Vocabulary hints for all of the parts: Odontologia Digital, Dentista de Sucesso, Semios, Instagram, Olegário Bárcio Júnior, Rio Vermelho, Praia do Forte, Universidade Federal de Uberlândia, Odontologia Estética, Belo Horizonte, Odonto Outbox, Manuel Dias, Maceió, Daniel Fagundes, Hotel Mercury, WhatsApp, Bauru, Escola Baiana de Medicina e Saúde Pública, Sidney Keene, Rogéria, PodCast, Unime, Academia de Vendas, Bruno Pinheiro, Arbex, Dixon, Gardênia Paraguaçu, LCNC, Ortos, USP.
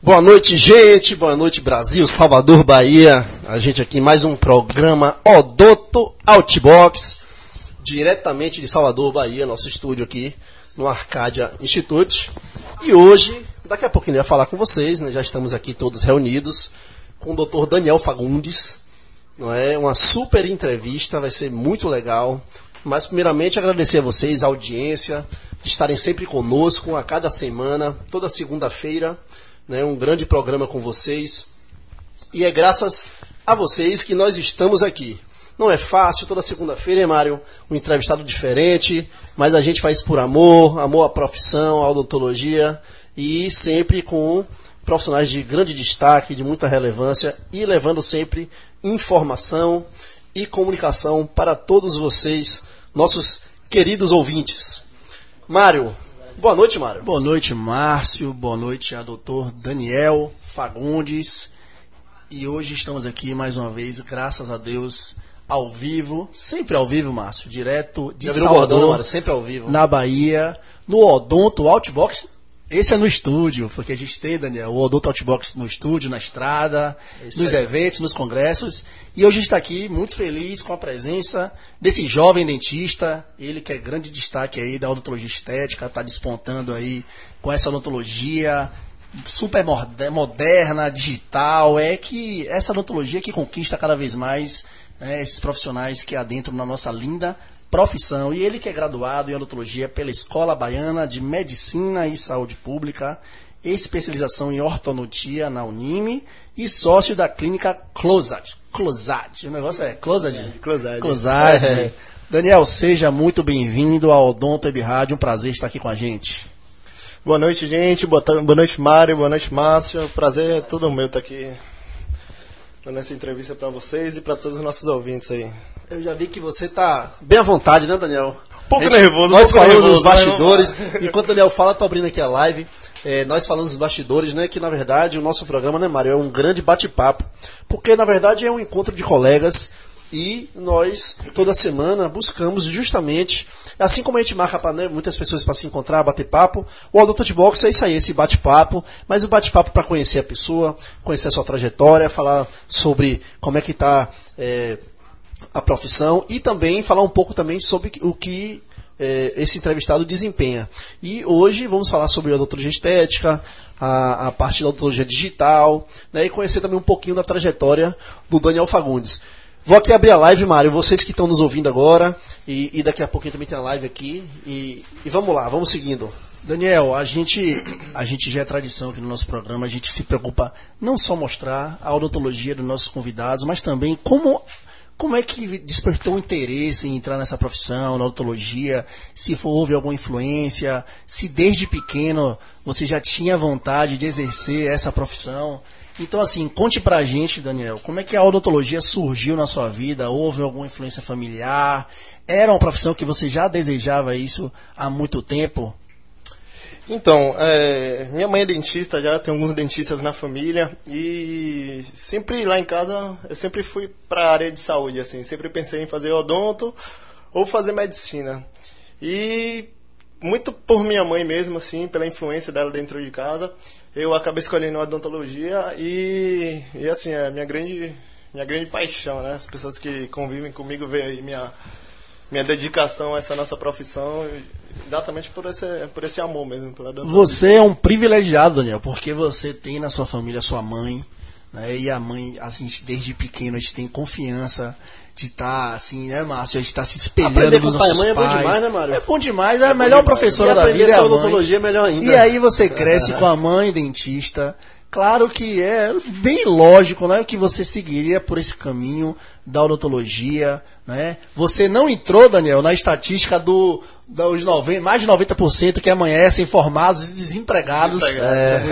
Boa noite, gente. Boa noite, Brasil, Salvador, Bahia. A gente aqui em mais um programa Odonto Outbox, diretamente de Salvador, Bahia, nosso estúdio aqui no Arcadia Institute. E hoje, daqui a pouquinho eu ia falar com vocês, né? Já estamos aqui todos reunidos com o Dr. Daniel Fagundes. Não é? Uma super entrevista, vai ser muito legal. Mas, primeiramente, agradecer a vocês, a audiência, de estarem sempre conosco a cada semana, toda segunda-feira. Né, um grande programa com vocês, e é graças a vocês que nós estamos aqui. Não é fácil, toda segunda-feira, hein, Mário? Um entrevistado diferente, mas a gente faz por amor, amor à profissão, à odontologia, e sempre com profissionais de grande destaque, de muita relevância, e levando sempre informação e comunicação para todos vocês, nossos queridos ouvintes. Mário, boa noite, Mário. Boa noite, Márcio. Boa noite a doutor Daniel Fagundes. E hoje estamos aqui mais uma vez, graças a Deus, ao vivo. Sempre ao vivo, Márcio. Direto de Salvador, sempre ao vivo. Na Bahia, no Odonto Outbox. Esse é no estúdio, porque a gente tem, Daniel, o Odonto Outbox no estúdio, na estrada, nos eventos, nos congressos. E hoje a gente está aqui muito feliz com a presença desse jovem dentista, ele que é grande destaque aí da odontologia estética, está despontando aí com essa odontologia super moderna, digital, é que essa odontologia que conquista cada vez mais, né, esses profissionais que adentram na nossa linda profissão. E ele que é graduado em odontologia pela Escola Baiana de Medicina e Saúde Pública, especialização em ortodontia na Unime e sócio da clínica Closad. O negócio é Closad. É. Daniel, seja muito bem-vindo ao Odonto Web Rádio, um prazer estar aqui com a gente. Boa noite, gente. Boa noite, Mário. Boa noite, Márcio. Prazer é todo meu estar aqui dando essa entrevista para vocês e para todos os nossos ouvintes aí. Eu já vi que você tá bem à vontade, né, Daniel? Nós falamos nos bastidores. Enquanto o Daniel fala, tô abrindo aqui a live. Nós falamos nos bastidores, né, que na verdade o nosso programa, né, Mário, é um grande bate-papo. Porque na verdade é um encontro de colegas e nós, toda semana, buscamos justamente, assim como a gente marca para, né, muitas pessoas para se encontrar, bater papo, o Odonto Outbox é isso aí, esse bate-papo, mas o bate-papo para conhecer a pessoa, conhecer a sua trajetória, falar sobre como é que está a profissão e também falar um pouco também sobre o que esse entrevistado desempenha. E hoje vamos falar sobre a odontologia estética, a parte da odontologia digital, né, e conhecer também um pouquinho da trajetória do Daniel Fagundes. Vou aqui abrir a live, Mário, vocês que estão nos ouvindo agora, e daqui a pouquinho também tem a live aqui, e vamos lá, vamos seguindo. Daniel, a gente já é tradição aqui no nosso programa, a gente se preocupa não só mostrar a odontologia dos nossos convidados, mas também como é que despertou o interesse em entrar nessa profissão, na odontologia? Se houve alguma influência? Se desde pequeno você já tinha vontade de exercer essa profissão? Então, assim, conte pra gente, Daniel, como é que a odontologia surgiu na sua vida? Houve alguma influência familiar? Era uma profissão que você já desejava isso há muito tempo? Então, minha mãe é dentista já, tem alguns dentistas na família, e sempre lá em casa, eu sempre fui para a área de saúde, assim, sempre pensei em fazer odonto ou fazer medicina. E muito por minha mãe mesmo, assim, pela influência dela dentro de casa, eu acabei escolhendo odontologia e assim, é minha grande paixão, né? As pessoas que convivem comigo veem aí minha dedicação a essa nossa profissão, exatamente por esse amor mesmo. Você é um privilegiado, Daniel, porque você tem na sua família sua mãe, né? E a mãe, assim, desde pequeno a gente tem confiança de estar, assim, né, Márcio? A gente está se espelhando nos nossos pais. É bom demais, né, Mário? É bom demais, é a melhor professora da vida. E a odontologia é melhor ainda. E aí você cresce com a mãe dentista. Claro que é bem lógico, né, que você seguiria por esse caminho da odontologia, né? Você não entrou, Daniel, na estatística dos 90, mais de 90% que amanhecem formados e desempregados.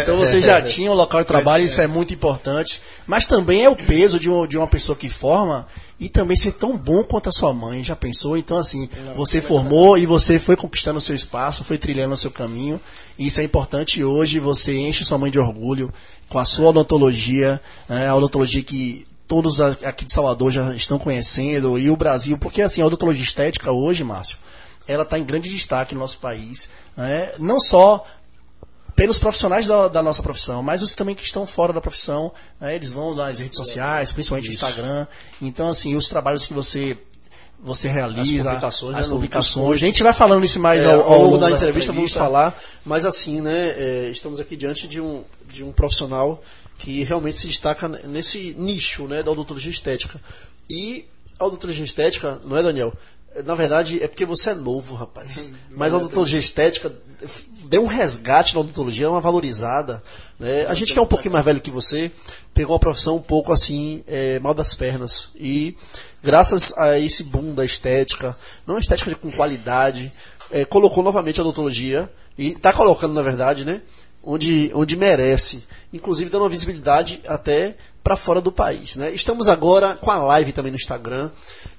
Então você já tinha um local de trabalho, isso é muito importante. Mas também é o peso de uma pessoa que forma e também ser tão bom quanto a sua mãe, já pensou? Então, assim, você formou e você foi conquistando o seu espaço, foi trilhando o seu caminho, e isso é importante. Hoje você enche sua mãe de orgulho com a sua odontologia, né, a odontologia que todos aqui de Salvador já estão conhecendo, e o Brasil, porque, assim, a odontologia estética hoje, Márcio, ela está em grande destaque no nosso país, né? Não só pelos profissionais da nossa profissão, mas os também que estão fora da profissão, né, eles vão nas redes sociais, principalmente no Instagram. Então, assim, os trabalhos que você realiza, as publicações. A gente vai falando isso mais ao longo da entrevista, vamos falar. Mas assim, né, estamos aqui diante de um profissional que realmente se destaca nesse nicho, né, da odontologia estética. E a odontologia estética, não é, Daniel? Na verdade, é porque você é novo, rapaz. Mas a odontologia estética deu um resgate na odontologia, uma valorizada, né? A gente que é um pouquinho mais velho que você, pegou uma profissão um pouco assim, mal das pernas. E graças a esse boom da estética, não estética com qualidade, colocou novamente a odontologia, e está colocando, na verdade, né, onde merece. Inclusive dando uma visibilidade até para fora do país, né? Estamos agora com a live também no Instagram.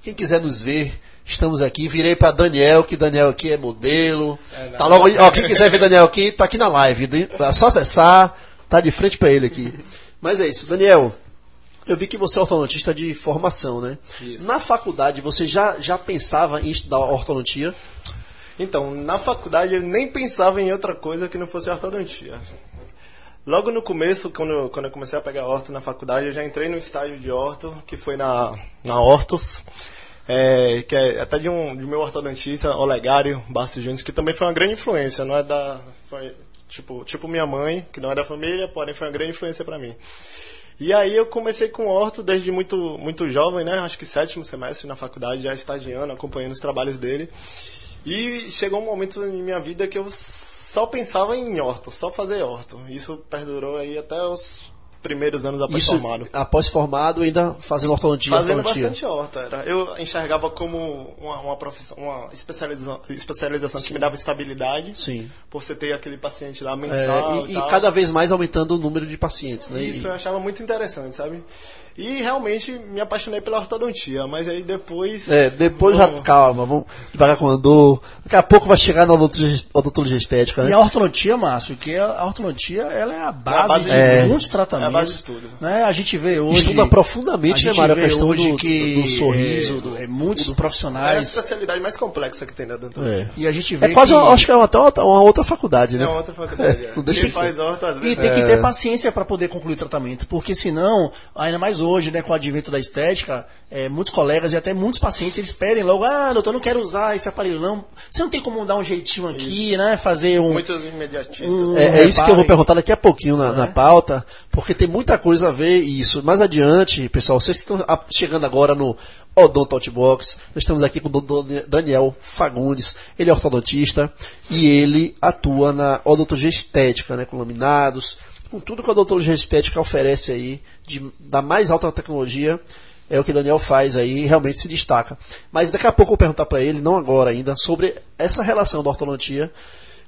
Quem quiser nos ver, estamos aqui. Virei para Daniel, que Daniel aqui é modelo. Tá logo, ó, quem quiser ver Daniel aqui, tá aqui na live. É só acessar, tá de frente para ele aqui. Mas é isso, Daniel. Eu vi que você é ortodontista de formação, né? Isso. Na faculdade, você já pensava em estudar ortodontia? Então, na faculdade eu nem pensava em outra coisa que não fosse ortodontia. Logo no começo, quando eu comecei a pegar orto na faculdade, eu já entrei no estágio de orto, que foi na Ortos, que é até de meu ortodontista, Olegário Bárcio Júnior, que também foi uma grande influência, não é tipo minha mãe, que não é da família, porém foi uma grande influência para mim. E aí eu comecei com orto desde muito, muito jovem, né? Acho que 7º semestre na faculdade, já estagiando, acompanhando os trabalhos dele. E chegou um momento na minha vida que eu só pensava em orto, só fazer orto. Isso perdurou aí até os primeiros anos após formado. Após formado, ainda fazendo ortodontia? Fazendo bastante orto. Eu enxergava como uma profissão, uma especialização que me dava estabilidade. Sim. Por você ter aquele paciente lá mensal e tal. E cada vez mais aumentando o número de pacientes, né? Isso eu achava muito interessante, sabe? E realmente me apaixonei pela ortodontia, mas aí depois... já calma, vamos devagar com o andor. Daqui a pouco vai chegar na odontologia estética, né? E a ortodontia, Márcio, que a ortodontia, ela é a base de muitos tratamentos. É a base de tudo. Né? A gente vê hoje... Estuda profundamente, né, Mário, a questão do sorriso. Muitos profissionais... É a especialidade mais complexa que tem na odontologia. E a gente vê quase, acho que é até uma outra faculdade, né? É uma outra faculdade, Quem faz orto, às vezes... E tem que ter paciência para poder concluir o tratamento, porque senão, ainda mais hoje, né, com o advento da estética, muitos colegas e até muitos pacientes, eles pedem logo, doutor, eu não quero usar esse aparelho não, você não tem como dar um jeitinho aqui, isso, né, fazer um... Muitos imediatistas. Isso que eu vou perguntar daqui a pouquinho na pauta, porque tem muita coisa a ver isso. Mais adiante, pessoal, vocês estão chegando agora no Odonto Outbox, nós estamos aqui com o Daniel Fagundes, ele é ortodontista e ele atua na odontologia estética, né, com laminados, com tudo que a odontologia estética oferece aí, da mais alta tecnologia, é o que o Daniel faz aí e realmente se destaca. Mas daqui a pouco eu vou perguntar para ele, não agora ainda, sobre essa relação da ortodontia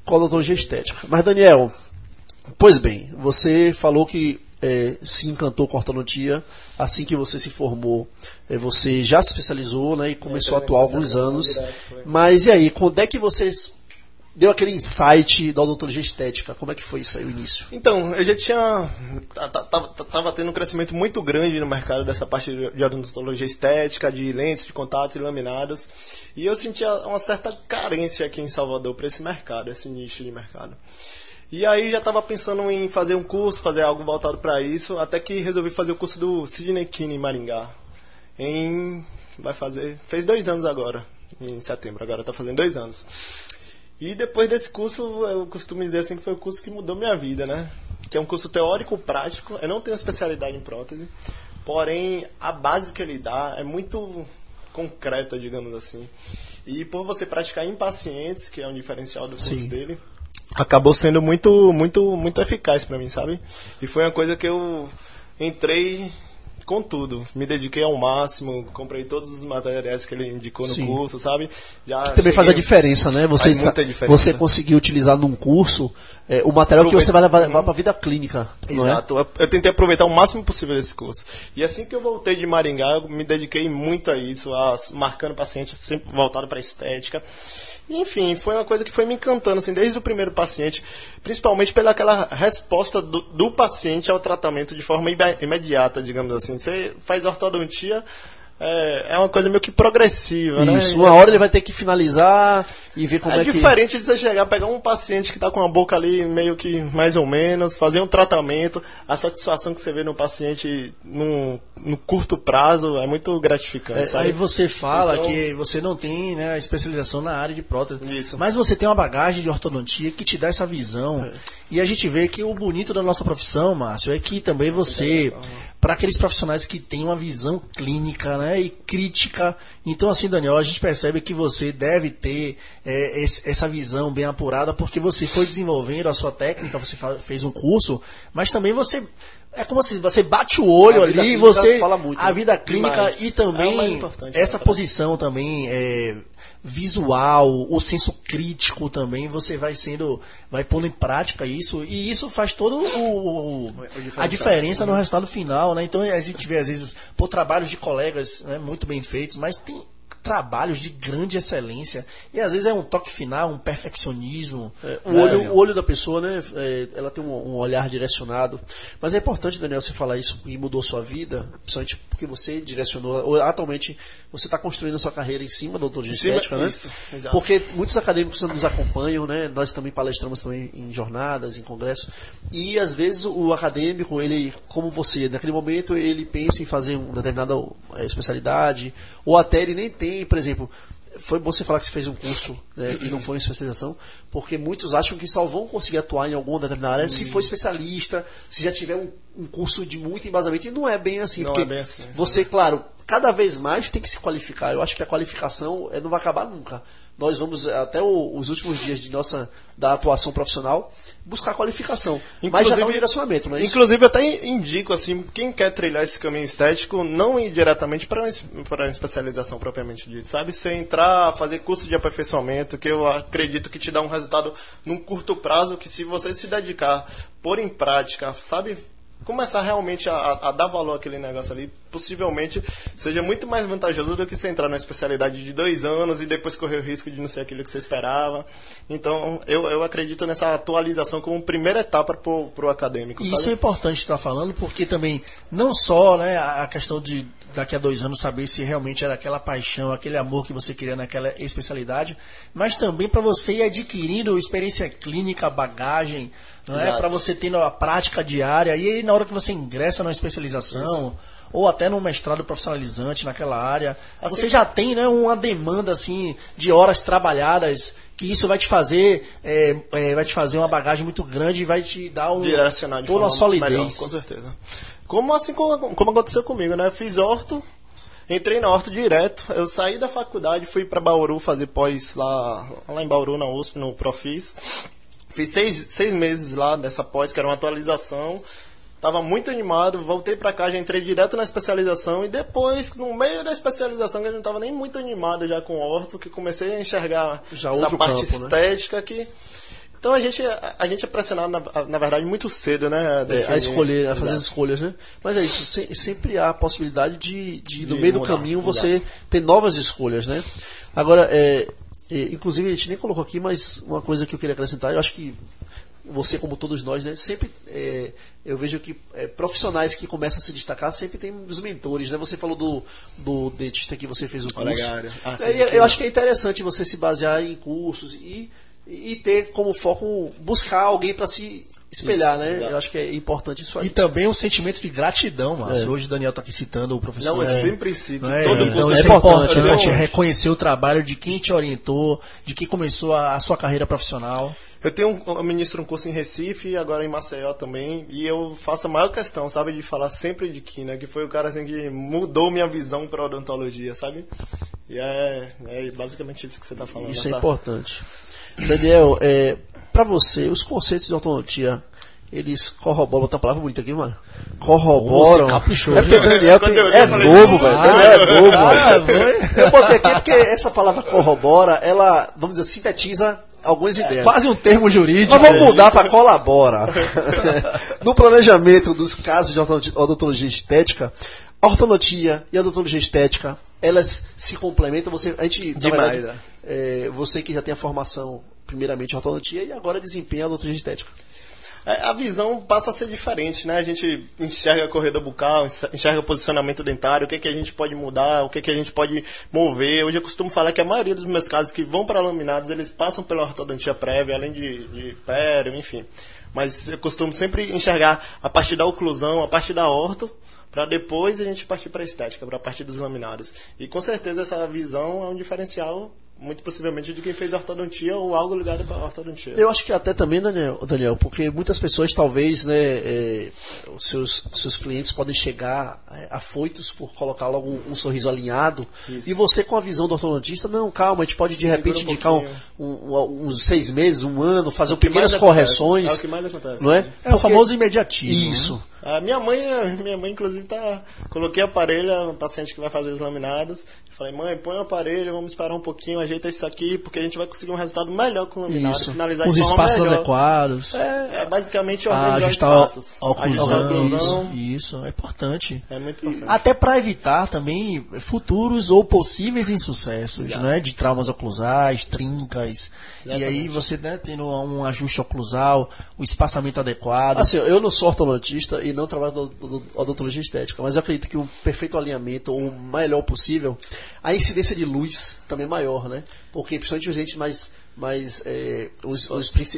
com a odontologia estética. Mas, Daniel, pois bem, você falou que se encantou com a ortodontia assim que você se formou. Você já se especializou, né, e começou a atuar há alguns anos. Mas e aí, quando é que você... deu aquele insight da odontologia estética? Como é que foi isso aí, o início? Então, eu já estava tendo um crescimento muito grande no mercado dessa parte de odontologia estética, de lentes de contato e laminados. E eu sentia uma certa carência aqui em Salvador para esse mercado, esse nicho de mercado. E aí já estava pensando em fazer um curso, fazer algo voltado para isso, até que resolvi fazer o curso do Sidney Keene em Maringá. Fez 2 anos agora, em setembro, agora está fazendo 2 anos. E depois desse curso, eu costumo dizer assim que foi o curso que mudou minha vida, né? Que é um curso teórico-prático, eu não tenho especialidade em prótese, porém a base que ele dá é muito concreta, digamos assim. E por você praticar em pacientes, que é um diferencial do curso dele, acabou sendo muito, muito, muito eficaz pra mim, sabe? E foi uma coisa que eu entrei... com tudo, me dediquei ao máximo, comprei todos os materiais que ele indicou no curso, sabe? Que também faz a diferença, né? Você conseguir utilizar num curso o material que você vai levar para a vida clínica. Exato, não é? Eu tentei aproveitar o máximo possível desse curso. E assim que eu voltei de Maringá, eu me dediquei muito a isso, marcando paciente, sempre voltado para a estética. Enfim, foi uma coisa que foi me encantando, assim, desde o primeiro paciente, principalmente pela aquela resposta do paciente ao tratamento de forma imediata, digamos assim. Você faz ortodontia, é uma coisa meio que progressiva, né? Isso, uma hora ele vai ter que finalizar e ver como é que... É diferente de você chegar, pegar um paciente que está com a boca ali meio que mais ou menos, fazer um tratamento, a satisfação que você vê no paciente no curto prazo é muito gratificante, sabe? Aí você fala então... que você não tem, né, especialização na área de prótese, isso, mas você tem uma bagagem de ortodontia que te dá essa visão. E a gente vê que o bonito da nossa profissão, Márcio, é que também você... para aqueles profissionais que têm uma visão clínica, né, e crítica. Então, assim, Daniel, a gente percebe que você deve ter essa visão bem apurada, porque você foi desenvolvendo a sua técnica, você fez um curso, mas também você... É como se você bate o olho ali e você... Fala muito, a vida clínica demais. E também essa posição também visual, o senso crítico também, você vai pondo em prática isso, e isso faz todo a diferença no resultado final, né? Então a gente vê às vezes por trabalhos de colegas, né, muito bem feitos, mas tem trabalhos de grande excelência e às vezes é um toque final, um perfeccionismo. O olho da pessoa, né? Ela tem um olhar direcionado, mas é importante, Daniel, você falar isso e mudou sua vida, principalmente porque você direcionou, ou atualmente você está construindo a sua carreira em cima da odontologia estética, né? Isso, porque muitos acadêmicos nos acompanham, né? Nós também palestramos também em jornadas, em congressos, e às vezes o acadêmico, ele, como você, naquele momento ele pensa em fazer uma determinada especialidade, ou até ele nem tem. Por exemplo, foi bom você falar que você fez um curso, né, e não foi uma especialização, porque muitos acham que só vão conseguir atuar em alguma determinada área se for especialista, se já tiver um curso de muito embasamento, e não é bem assim, não porque é bem assim. Você, claro, cada vez mais tem que se qualificar. Eu acho que a qualificação não vai acabar nunca. Nós vamos, até os últimos dias de da atuação profissional, buscar qualificação. Inclusive, mas já dá um direcionamento, não é isso? Inclusive, eu até indico, assim, quem quer trilhar esse caminho estético, não ir diretamente para uma especialização propriamente dita, sabe? Você entrar, fazer curso de aperfeiçoamento, que eu acredito que te dá um resultado num curto prazo, que se você se dedicar, pôr em prática, sabe? Começar realmente a dar valor àquele negócio ali, possivelmente seja muito mais vantajoso do que você entrar numa especialidade de 2 anos e depois correr o risco de não ser aquilo que você esperava. Então, eu acredito nessa atualização como primeira etapa para o acadêmico. Isso, sabe? É importante estar falando, porque também, não só, né, a questão de daqui a 2 anos saber se realmente era aquela paixão, aquele amor que você queria naquela especialidade, mas também para você ir adquirindo experiência clínica, bagagem, não é? Para você ter a prática diária, e aí na hora que você ingressa numa especialização... Isso. Ou até num mestrado profissionalizante naquela área, assim, você já tem, né, uma demanda assim, de horas trabalhadas, que isso vai te fazer uma bagagem muito grande e vai te dar toda a solidez. Melhor, com certeza. Como aconteceu comigo, né? Eu fiz orto, entrei na orto direto, eu saí da faculdade, fui para Bauru fazer pós lá em Bauru, na USP, no Profis. Fiz 6 meses lá dessa pós, que era uma atualização. Tava muito animado, voltei pra cá, já entrei direto na especialização, e depois, no meio da especialização, que eu não tava nem muito animado já com o orto, que comecei a enxergar já essa parte campo, estética, né? Que... Então a gente é pressionado, na verdade, muito cedo, né? A escolher, a fazer as escolhas, né? Mas é isso, sempre há a possibilidade de no meio do caminho, você ter novas escolhas, né? Agora, inclusive, a gente nem colocou aqui, mas uma coisa que eu queria acrescentar, eu acho que você, como todos nós, né, sempre eu vejo que profissionais que começam a se destacar sempre tem os mentores, né? Você falou do dentista que você fez o curso. Olegário. Eu acho que é interessante você se basear em cursos e ter como foco buscar alguém para se espelhar, isso, né? Legal. Eu acho que é importante isso aí. E também um sentimento de gratidão, Márcio. Hoje o Daniel está aqui citando o professor. Não, eu sempre cito. Então é importante, né? Reconhecer o trabalho de quem te orientou, de quem começou a sua carreira profissional. Eu ministro um curso em Recife, agora em Maceió também, e eu faço a maior questão, sabe, de falar sempre de Keene, né, que foi o cara assim, que mudou minha visão para odontologia, sabe? E é basicamente isso que você está falando. Isso é importante. Daniel, para você, os conceitos de odontologia, eles corroboram, tá a palavra bonita aqui, mano? Corroboram. Você caprichou, é porque Daniel é novo, velho. Daniel é novo, eu botei aqui porque essa palavra corrobora, ela, vamos dizer, sintetiza algumas ideias. Quase um termo jurídico. Mas vamos mudar para colabora. No planejamento dos casos de odontologia estética, a ortodontia e a odontologia estética, elas se complementam. Demais, verdade, né? Você que já tem a formação, primeiramente, em ortodontia e agora desempenha a odontologia estética. a visão passa a ser diferente, né? A gente enxerga a corrida bucal, enxerga o posicionamento dentário, o que é que a gente pode mudar, o que é que a gente pode mover. Hoje eu costumo falar que a maioria dos meus casos que vão para laminados, eles passam pela ortodontia prévia, além de pério, enfim. Mas eu costumo sempre enxergar a partir da oclusão, a partir da orto, para depois a gente partir para a estética, para a partir dos laminados. E com certeza essa visão é um diferencial, muito possivelmente, de quem fez ortodontia ou algo ligado para a ortodontia. Eu acho que até também, Daniel, porque muitas pessoas talvez, os seus clientes podem chegar afoitos por colocar logo um sorriso alinhado. Isso. E você, com a visão do ortodontista, não, calma, a gente pode de repente indicar uns 6 meses, um ano, fazer pequenas correções. É o que mais acontece. Não é? É o famoso imediatismo. Isso. Né? A minha mãe, inclusive, coloquei aparelho, um paciente que vai fazer os laminados. Falei, mãe, põe o aparelho, vamos esperar um pouquinho, ajeita isso aqui, porque a gente vai conseguir um resultado melhor com o laminado. Isso. Finalizar os espaços adequados. É basicamente organizar os espaços. Oclusão. Isso, é importante. É muito importante. Até para evitar também futuros ou possíveis insucessos, de traumas oclusais, trincas. Exatamente. E aí você, tendo um ajuste oclusal, o espaçamento adequado. Assim, eu não sou ortodontista e não trabalho com odontologia estética, mas eu acredito que o perfeito alinhamento, ou o melhor possível, a incidência de luz também é maior, né? Porque principalmente os dentes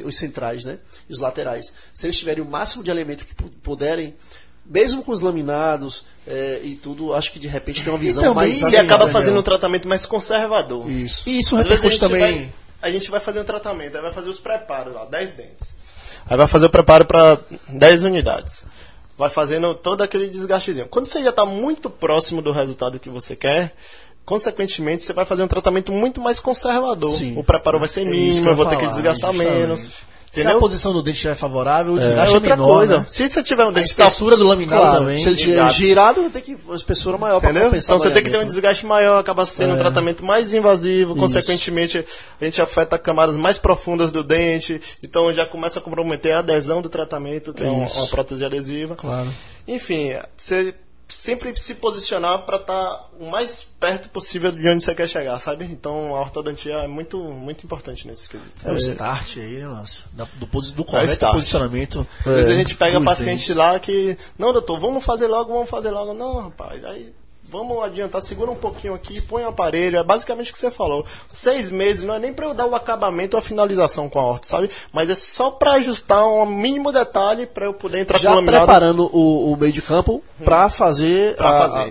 os centrais, né? E os laterais. Se eles tiverem o máximo de alimento que puderem, mesmo com os laminados e tudo, acho que de repente tem uma visão então, mais... Você acaba fazendo um tratamento mais conservador. Isso. E isso repercute também... A gente vai fazer um tratamento, aí vai fazer os preparos lá, 10 dentes. Aí vai fazer o preparo para 10 unidades. Vai fazendo todo aquele desgastezinho. Quando você já está muito próximo do resultado que você quer, consequentemente você vai fazer um tratamento muito mais conservador. Sim. O preparo vai ser mínimo, eu vou ter que desgastar menos. Entendeu? Se a posição do dente estiver favorável, o desgaste é outra coisa. Né? Se você tiver um dente... A espessura do laminado também. Se ele tiver girado, tem que uma espessura maior para compensar. Então você tem que ter um desgaste maior, acaba sendo um tratamento mais invasivo, consequentemente a gente afeta camadas mais profundas do dente, então já começa a comprometer a adesão do tratamento, que é uma prótese adesiva. Claro. Enfim, você sempre se posicionar para estar o mais perto possível de onde você quer chegar, sabe? Então a ortodontia é muito, muito importante nesse quesito. É o start aí, nossa, do correto posicionamento. Às vezes a gente pega paciente lá que, não, doutor, vamos fazer logo. Não, rapaz, aí vamos adiantar, segura um pouquinho aqui, põe o aparelho. É basicamente o que você falou. 6 meses não é nem para eu dar o acabamento ou a finalização com a horta, sabe? Mas é só para ajustar um mínimo detalhe para eu poder entrar já com o laminado. Já preparando o meio de campo para fazer,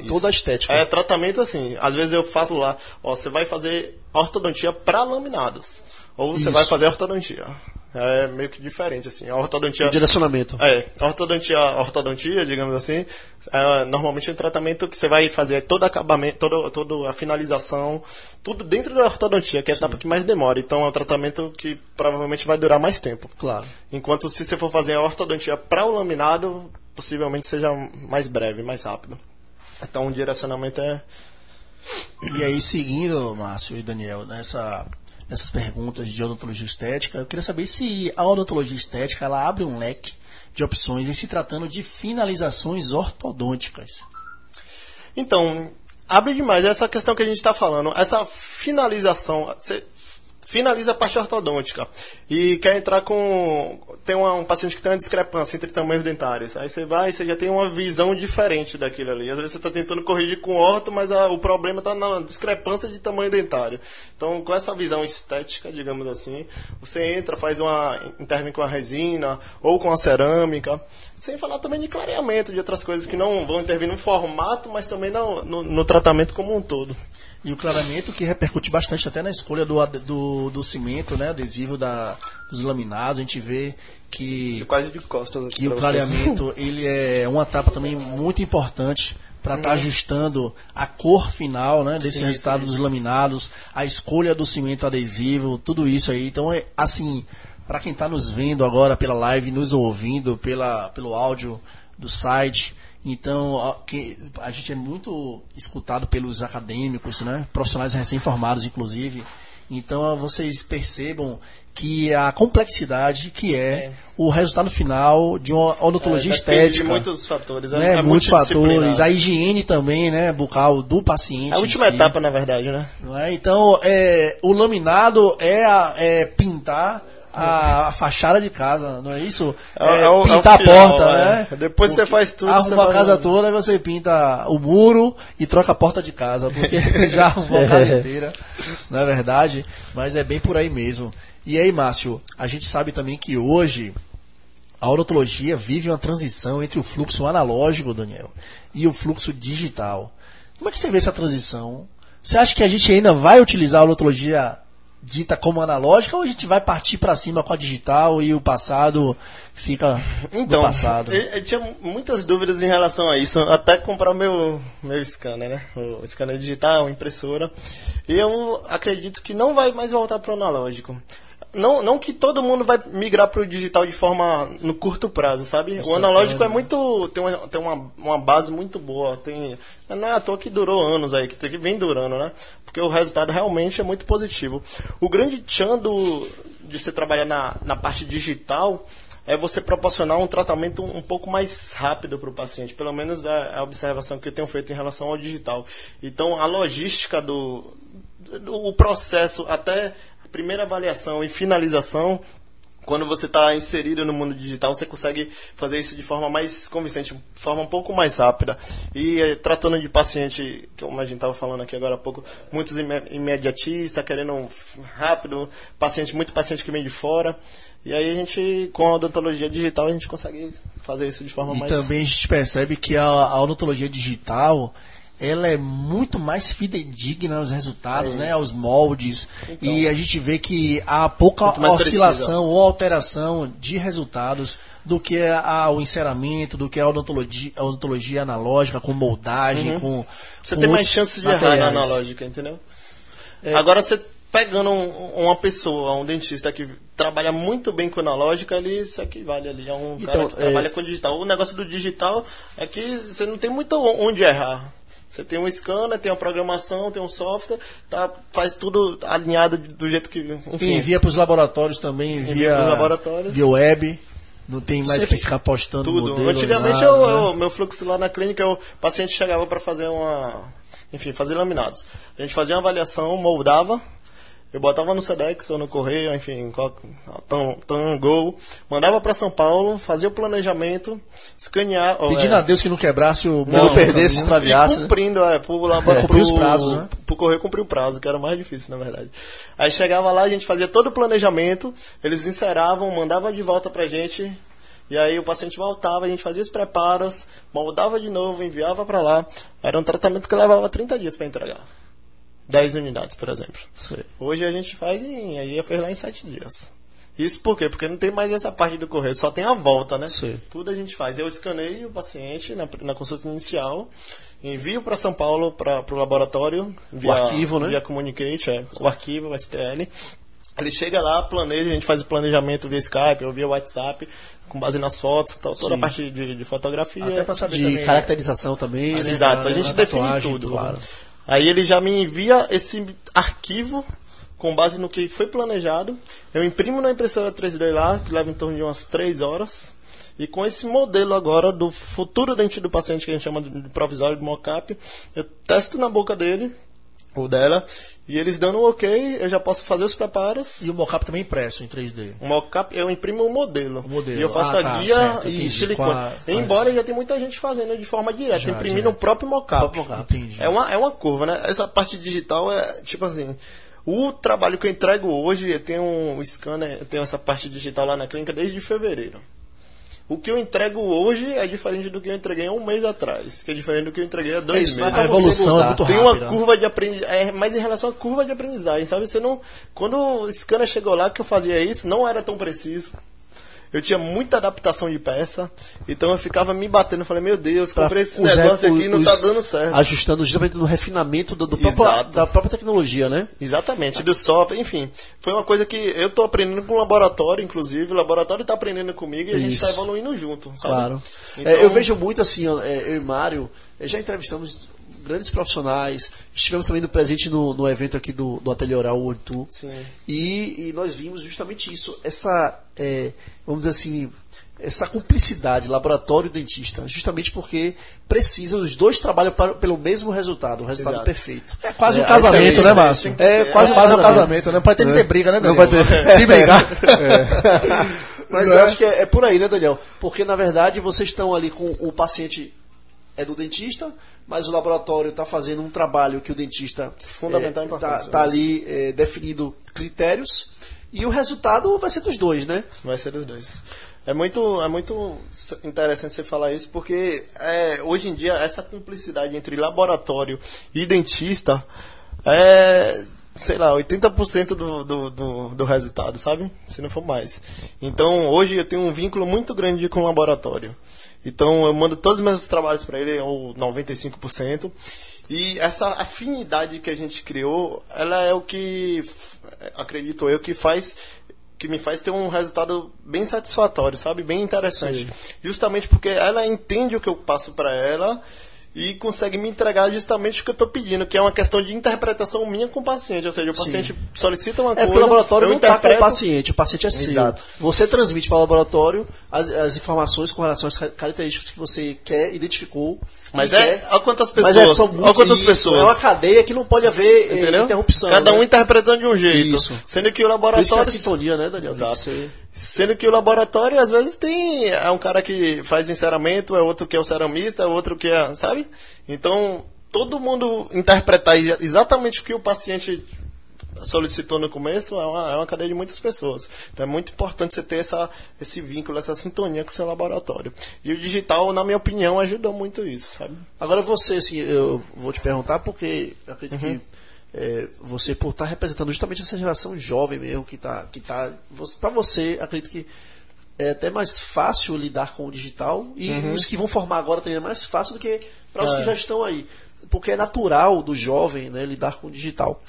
toda a estética. É tratamento assim. Às vezes eu faço lá, ó, você vai fazer ortodontia para laminados. Ou você vai fazer ortodontia. É meio que diferente, assim. A ortodontia... O direcionamento. A ortodontia, digamos assim, normalmente é um tratamento que você vai fazer todo acabamento, toda a finalização, tudo dentro da ortodontia, que é a etapa que mais demora. Então é um tratamento que provavelmente vai durar mais tempo. Claro. Enquanto se você for fazer a ortodontia para o laminado, possivelmente seja mais breve, mais rápido. Então o direcionamento é... E aí, seguindo, Márcio e Daniel, essas perguntas de odontologia estética, eu queria saber se a odontologia estética ela abre um leque de opções em se tratando de finalizações ortodônticas. Então, abre demais essa questão que a gente está falando. Essa finalização, você finaliza a parte ortodôntica e quer entrar com... Tem um paciente que tem uma discrepância entre tamanhos dentários. Aí você vai e você já tem uma visão diferente daquilo ali. Às vezes você está tentando corrigir com orto, mas o problema está na discrepância de tamanho dentário. Então, com essa visão estética, digamos assim, você entra, faz uma intervém com a resina ou com a cerâmica. Sem falar também de clareamento, de outras coisas que não vão intervir no formato, mas também no tratamento como um todo. E o clareamento que repercute bastante até na escolha do cimento, adesivo dos laminados. A gente vê que quase de costas aqui que o clareamento ele é uma etapa também muito importante para estar ajustando a cor final, desse resultado dos laminados, a escolha do cimento adesivo, tudo isso aí. Então, assim, para quem está nos vendo agora pela live, nos ouvindo pelo áudio do site... Então, a gente é muito escutado pelos acadêmicos, profissionais recém-formados, inclusive. Então, vocês percebam que a complexidade que é o resultado final de uma odontologia estética. De muitos fatores. É muitos fatores. A higiene também, bucal do paciente. A última etapa, na verdade, Então, o laminado é pintar a fachada de casa, não é isso? Pintar a porta, né? Depois você faz tudo. Arruma a casa toda e você pinta o muro e troca a porta de casa, porque já arrumou a casa inteira, na verdade, mas é bem por aí mesmo. E aí, Márcio, a gente sabe também que hoje a odontologia vive uma transição entre o fluxo analógico, Daniel, e o fluxo digital. Como é que você vê essa transição? Você acha que a gente ainda vai utilizar a odontologia dita como analógica ou a gente vai partir para cima com a digital e o passado fica no passado? Eu tinha muitas dúvidas em relação a isso, até comprar o meu scanner, né? O scanner digital, impressora. Eu acredito que não vai mais voltar para o analógico. Não que todo mundo vai migrar para o digital de forma no curto prazo, sabe? Isso, o analógico muito tem uma base muito boa, não é à toa que durou anos aí, que vem durando, né? Porque o resultado realmente é muito positivo. O grande tchan de você trabalhar na parte digital é você proporcionar um tratamento um pouco mais rápido para o paciente, pelo menos é a observação que eu tenho feito em relação ao digital. Então a logística do processo até primeira avaliação e finalização, quando você está inserido no mundo digital, você consegue fazer isso de forma mais convincente, de forma um pouco mais rápida. E tratando de paciente, como a gente estava falando aqui agora há pouco, muitos imediatistas, querendo rápido, muito paciente que vem de fora. E aí a gente, com a odontologia digital, a gente consegue fazer isso de forma mais... E também a gente percebe que a odontologia digital... ela é muito mais fidedigna aos resultados, né, aos moldes. Então, e a gente vê que há pouca oscilação ou alteração de resultados do que o enceramento, do que a odontologia analógica, com moldagem, com... Você tem mais chance de errar na analógica, entendeu? Agora você pegando uma pessoa, um dentista que trabalha muito bem com analógica, ele se equivale ali a um cara que trabalha com digital. O negócio do digital é que você não tem muito onde errar. Você tem um scanner, tem uma programação, tem um software, faz tudo alinhado do jeito que... Enfim. Envia para os laboratórios também, via web, não tem mais que ficar postando tudo. Modelo. Antigamente, meu fluxo lá na clínica, o paciente chegava para fazer fazer laminados. A gente fazia uma avaliação, moldava, eu botava no Sedex ou no Correio, enfim, Tango, mandava para São Paulo, fazia o planejamento, escanear... Pedindo a Deus que não quebrasse o bolo, perdesse, extraviasse. Cumprindo, cumprir os prazos, né? Pro Correio cumprir o prazo, que era o mais difícil, na verdade. Aí chegava lá, a gente fazia todo o planejamento, eles enceravam, mandavam de volta pra gente, e aí o paciente voltava, a gente fazia os preparos, moldava de novo, enviava pra lá. Era um tratamento que levava 30 dias pra entregar. 10 unidades, por exemplo. Sim. Hoje a gente fez lá em 7 dias. Isso por quê? Porque não tem mais essa parte do correio, só tem a volta, né? Sim. Tudo a gente faz. Eu escaneio o paciente na consulta inicial, envio para São Paulo, para o laboratório, via arquivo, né? Via Communicate, o arquivo, o STL. Ele chega lá, planeja, a gente faz o planejamento via Skype ou via WhatsApp, com base nas fotos, tal, toda a parte de fotografia. Até para saber de caracterização também. Né? Exato, a gente define tudo. Claro. Aí ele já me envia esse arquivo com base no que foi planejado. Eu imprimo na impressora 3D lá, que leva em torno de umas 3 horas. E com esse modelo agora do futuro dente do paciente, que a gente chama de provisório, de mock-up, eu testo na boca dele ou dela, e eles dando um ok, eu já posso fazer os preparos. E o mock-up também é impresso em 3D? O mock-up, eu imprimo o modelo. E eu faço a guia, certo, e silicone. Embora já tem muita gente fazendo de forma direta, imprimindo o próprio mock-up. É uma curva, né? Essa parte digital é, tipo assim, o trabalho que eu entrego hoje, eu tenho um scanner, eu tenho essa parte digital lá na clínica desde fevereiro. O que eu entrego hoje é diferente do que eu entreguei há um mês atrás, que é diferente do que eu entreguei há 2 meses. A evolução é muito rápida. Tem uma curva de aprendizagem, mas em relação à curva de aprendizagem, sabe? Você não... Quando o scanner chegou lá, que eu fazia isso, não era tão preciso. Eu tinha muita adaptação de peça, então eu ficava me batendo, falei, meu Deus, comprei esse negócio aqui e não tá dando certo. Ajustando justamente no refinamento da própria tecnologia, né? Exatamente, do software, enfim. Foi uma coisa que eu tô aprendendo com o laboratório, inclusive, o laboratório tá aprendendo comigo e a gente tá evoluindo junto, sabe? Claro. Então... eu vejo muito assim, eu e Mário, já entrevistamos grandes profissionais, estivemos também presente no evento aqui do Ateliê Oral, o Ortu, e nós vimos justamente isso, essa, vamos dizer assim, essa cumplicidade laboratório e dentista, justamente porque precisam, os dois trabalham pelo mesmo resultado, um resultado Exato. Perfeito. É quase um casamento, né, Márcio? É quase um casamento, né? Não pode ter que ter briga, né, Daniel? Não pode ter. Se brigar. Mas eu acho que é por aí, né, Daniel? Porque, na verdade, vocês estão ali com o paciente... é do dentista, mas o laboratório está fazendo um trabalho que o dentista está ali definindo critérios, e o resultado vai ser dos dois, né? Vai ser dos dois. É muito interessante você falar isso, porque hoje em dia essa cumplicidade entre laboratório e dentista é... sei lá, 80% do resultado, sabe? Se não for mais. Então, hoje eu tenho um vínculo muito grande com o laboratório. Então, eu mando todos os meus trabalhos para ele, ou 95%. E essa afinidade que a gente criou, ela é o que, acredito eu, que me faz ter um resultado bem satisfatório, sabe? Bem interessante. Sim. Justamente porque ela entende o que eu passo para ela e consegue me entregar justamente o que eu estou pedindo, que é uma questão de interpretação minha com o paciente, ou seja, o paciente Sim. solicita uma coisa, o laboratório não está com o paciente é seu. Exato. Você transmite para o laboratório as informações com relação às características que você quer, identificou. Mas olha quantas pessoas. Mas olha quantas pessoas. É uma cadeia que não pode haver interrupção. Cada um interpretando de um jeito. Isso. Sendo que o laboratório... Isso que é a sintonia, né, Daniel? Exato. Sendo que o laboratório, às vezes, tem... É um cara que faz o enceramento, é outro que é o ceramista, é outro que é... Sabe? Então, todo mundo interpretar exatamente o que o paciente solicitou no começo é uma cadeia de muitas pessoas. Então, é muito importante você ter esse vínculo, essa sintonia com o seu laboratório. E o digital, na minha opinião, ajudou muito isso, sabe? Agora, você, assim, eu vou te perguntar, porque eu acredito que... você por estar representando justamente essa geração jovem mesmo que tá para você, acredito que é até mais fácil lidar com o digital, e os que vão formar agora também é mais fácil do que para os que já estão aí, porque é natural do jovem, né, lidar com o digital.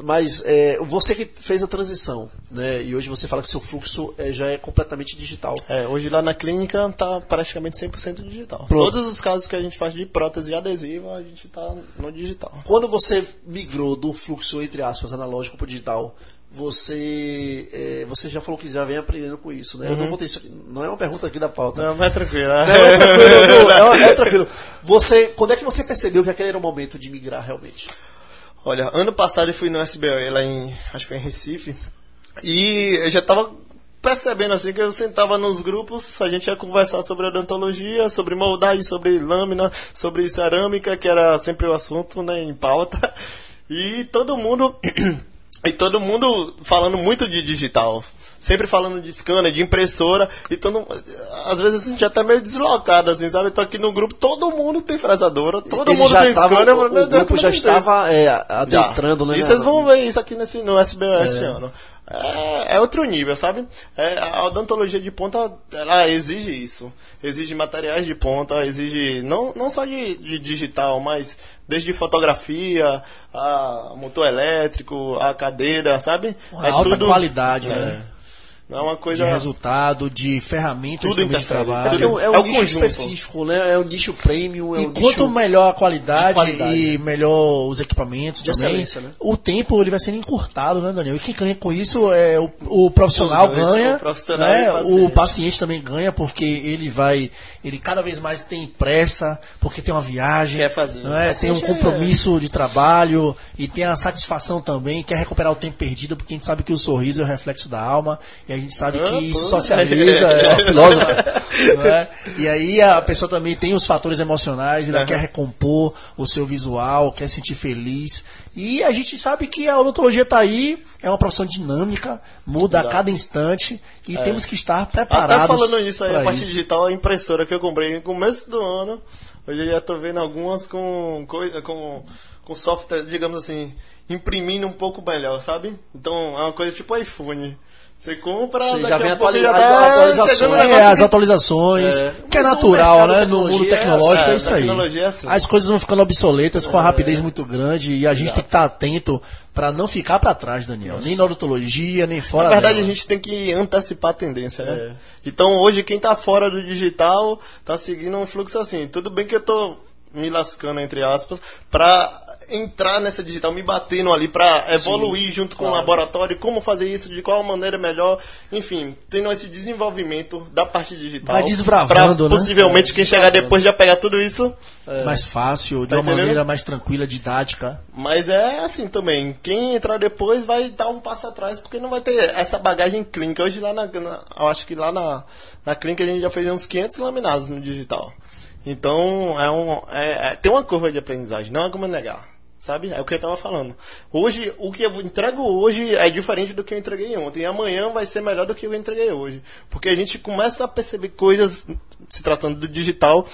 Mas você que fez a transição, né, e hoje você fala que seu fluxo já é completamente digital. Hoje lá na clínica está praticamente 100% digital. Pronto. Todos os casos que a gente faz de prótese e adesivo, a gente está no digital. Quando você migrou do fluxo, entre aspas, analógico para o digital, você já falou que já vem aprendendo com isso, né? Eu não contei isso aqui, não é uma pergunta aqui da pauta. Não, mas é tranquilo. É tranquilo. Quando é que você percebeu que aquele era o momento de migrar realmente? Olha, ano passado eu fui no SBOE lá acho que foi em Recife, e eu já estava percebendo assim que eu sentava nos grupos, a gente ia conversar sobre odontologia, sobre moldagem, sobre lâmina, sobre cerâmica, que era sempre o assunto, né, em pauta, e todo mundo falando muito de digital, sempre falando de scanner, de impressora, e às vezes eu senti até meio deslocado, assim, sabe? Eu tô aqui no grupo, todo mundo tem fresadora, todo mundo tem scanner. O grupo já estava adentrando, né? E vocês vão ver isso aqui no SBA esse ano. É outro nível, sabe? A odontologia de ponta, ela exige isso. Exige materiais de ponta, exige não só de digital, mas desde fotografia, a motor elétrico, a cadeira, sabe? Alta tudo, qualidade, né? É uma coisa... De resultado, de ferramentas, tudo de trabalho. É um nicho específico, né? É um nicho premium. Quanto melhor a qualidade e melhor os equipamentos também, né? O tempo ele vai sendo encurtado, né, Daniel? E quem ganha com isso é o profissional ganha, o profissional, né? O paciente também ganha, porque ele cada vez mais tem pressa, porque tem uma viagem, quer fazer, né? Tem um compromisso de trabalho, e tem a satisfação também, quer recuperar o tempo perdido, porque a gente sabe que o sorriso é o reflexo da alma, e a gente sabe que isso socializa, é uma filósofa, né? E aí a pessoa também tem os fatores emocionais, ela quer recompor o seu visual, quer se sentir feliz. E a gente sabe que a odontologia está aí, é uma profissão dinâmica, muda a cada instante, e temos que estar preparados. Até falando nisso aí, a parte digital, a impressora que eu comprei no começo do ano, hoje eu já estou vendo algumas com software, digamos assim, imprimindo um pouco melhor, sabe? Então é uma coisa tipo iPhone. Você compra, você já vem as atualizações, que é natural, né? No mundo tecnológico é isso aí. É assim. As coisas vão ficando obsoletas com uma rapidez muito grande, e a gente tem que estar atento para não ficar para trás, Daniel. Nossa. Nem na odontologia, nem fora dela. Na verdade, a gente tem que antecipar a tendência, né? Então, hoje, quem está fora do digital está seguindo um fluxo assim. Tudo bem que eu estou me lascando, entre aspas, para entrar nessa digital, me batendo ali para evoluir junto com o laboratório, como fazer isso, de qual maneira melhor, enfim, tendo esse desenvolvimento da parte digital. Vai desbravando, pra, possivelmente, né? Quem chegar depois já pegar tudo isso. Mais fácil, de uma maneira mais tranquila, didática. Mas é assim também, quem entrar depois vai dar um passo atrás, porque não vai ter essa bagagem clínica. Hoje lá eu acho que lá na clínica a gente já fez uns 500 laminados no digital. Então, tem uma curva de aprendizagem, não é como negar, sabe? É o que eu estava falando. Hoje, o que eu entrego hoje é diferente do que eu entreguei ontem. E amanhã vai ser melhor do que eu entreguei hoje. Porque a gente começa a perceber coisas, se tratando do digital,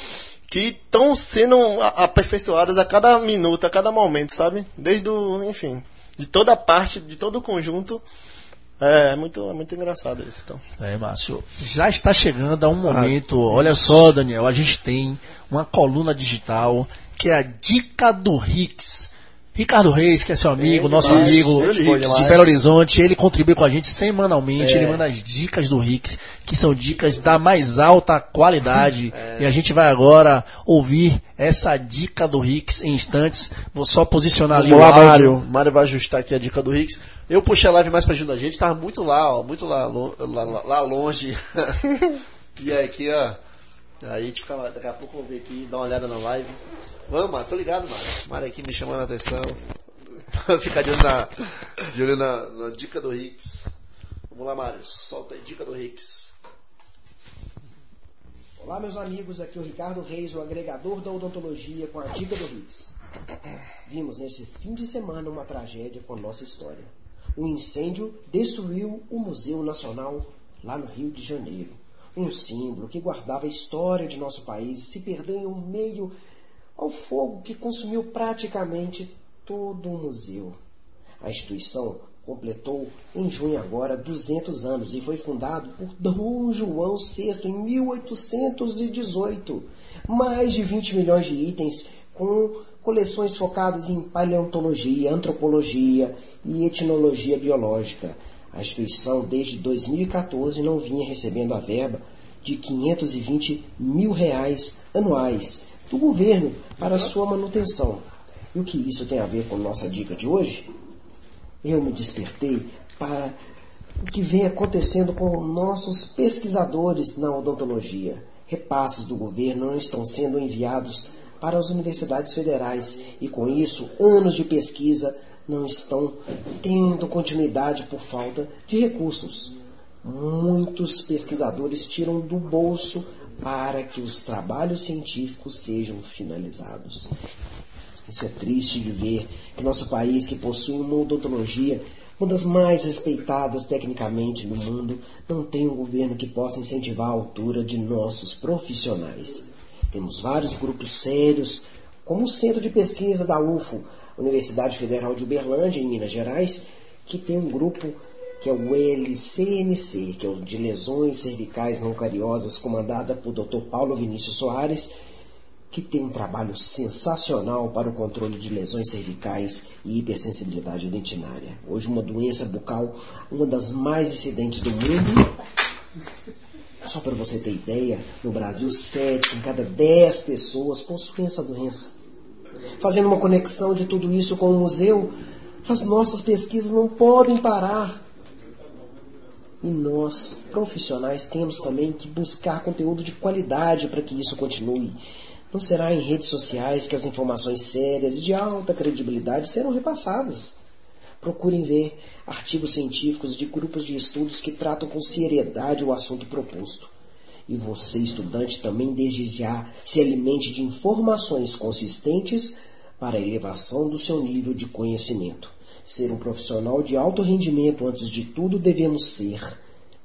que estão sendo aperfeiçoadas a cada minuto, a cada momento, sabe? Desde enfim, de toda parte, de todo o conjunto. É muito engraçado isso, então. Márcio, já está chegando a um momento, olha só, Daniel, a gente tem uma coluna digital que é a Dica do Rix. Ricardo Reis, que é seu amigo, nosso amigo de Belo Horizonte, ele contribui com a gente semanalmente, ele manda as dicas do Rix, que são dicas da mais alta qualidade, e a gente vai agora ouvir essa dica do Rix em instantes. Vou só posicionar ali o áudio. Mário vai ajustar aqui a dica do Rix. Eu puxei a live mais pra junto da gente, tava muito lá longe. E aqui, ó, aí a gente fica, daqui a pouco eu vou ver aqui, dar uma olhada na live. Vamos, Mário, tô ligado, Mário. Mário aqui me chamando a atenção. Ficar de olho na dica do Rix. Vamos lá, Mário, solta aí, dica do Rix. Olá, meus amigos, aqui é o Ricardo Reis, o agregador da odontologia, com a dica do Rix. Vimos neste fim de semana uma tragédia com a nossa história. Um incêndio destruiu o Museu Nacional lá no Rio de Janeiro. Um símbolo que guardava a história de nosso país se perdeu em meio ao fogo que consumiu praticamente todo o museu. A instituição completou em junho agora 200 anos e foi fundado por Dom João VI em 1818. Mais de 20 milhões de itens com coleções focadas em paleontologia, antropologia e etnologia biológica. A instituição desde 2014 não vinha recebendo a verba de R$520 mil anuais do governo para sua manutenção. E o que isso tem a ver com nossa dica de hoje? Eu me despertei para o que vem acontecendo com nossos pesquisadores na odontologia. Repasses do governo não estão sendo enviados para as universidades federais e, com isso, anos de pesquisa não estão tendo continuidade por falta de recursos. Muitos pesquisadores tiram do bolso para que os trabalhos científicos sejam finalizados. Isso é triste de ver que nosso país, que possui uma odontologia, uma das mais respeitadas tecnicamente no mundo, não tem um governo que possa incentivar a altura de nossos profissionais. Temos vários grupos sérios, como o Centro de Pesquisa da UFO, Universidade Federal de Uberlândia, em Minas Gerais, que tem um grupo que é o LCNC, que é o de lesões cervicais não cariosas, comandada por Dr. Paulo Vinícius Soares, que tem um trabalho sensacional para o controle de lesões cervicais e hipersensibilidade dentinária. Hoje, uma doença bucal, uma das mais incidentes do mundo. Só para você ter ideia, no Brasil, 7 em cada 10 pessoas possuem essa doença. Fazendo uma conexão de tudo isso com o museu, as nossas pesquisas não podem parar. E nós, profissionais, temos também que buscar conteúdo de qualidade para que isso continue. Não será em redes sociais que as informações sérias e de alta credibilidade serão repassadas. Procurem ver artigos científicos de grupos de estudos que tratam com seriedade o assunto proposto. E você, estudante, também desde já se alimente de informações consistentes para a elevação do seu nível de conhecimento. Ser um profissional de alto rendimento, antes de tudo, devemos ser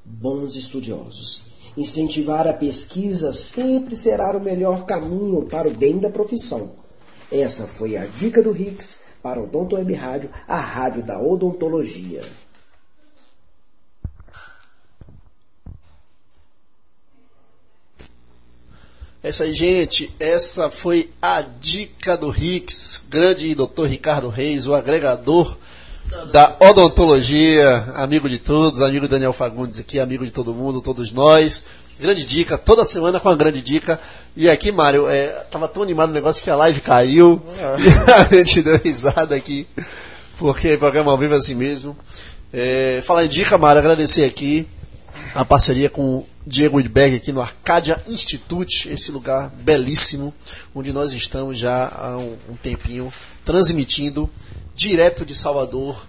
bons estudiosos. Incentivar a pesquisa sempre será o melhor caminho para o bem da profissão. Essa foi a dica do Rix para o Odonto Web Rádio, a rádio da odontologia. Essa aí, gente, essa foi a dica do Rix, grande Dr. Ricardo Reis, o agregador da odontologia, amigo de todos, amigo Daniel Fagundes aqui, amigo de todo mundo, todos nós. Grande dica, toda semana com a grande dica. E aqui, Mário, tava tão animado o negócio que a live caiu. E a gente deu risada aqui, porque o programa ao vivo é assim mesmo. Falar em dica, Mário, agradecer aqui a parceria com o Diego Wittberg aqui no Arcadia Institute, esse lugar belíssimo, onde nós estamos já há um tempinho transmitindo direto de Salvador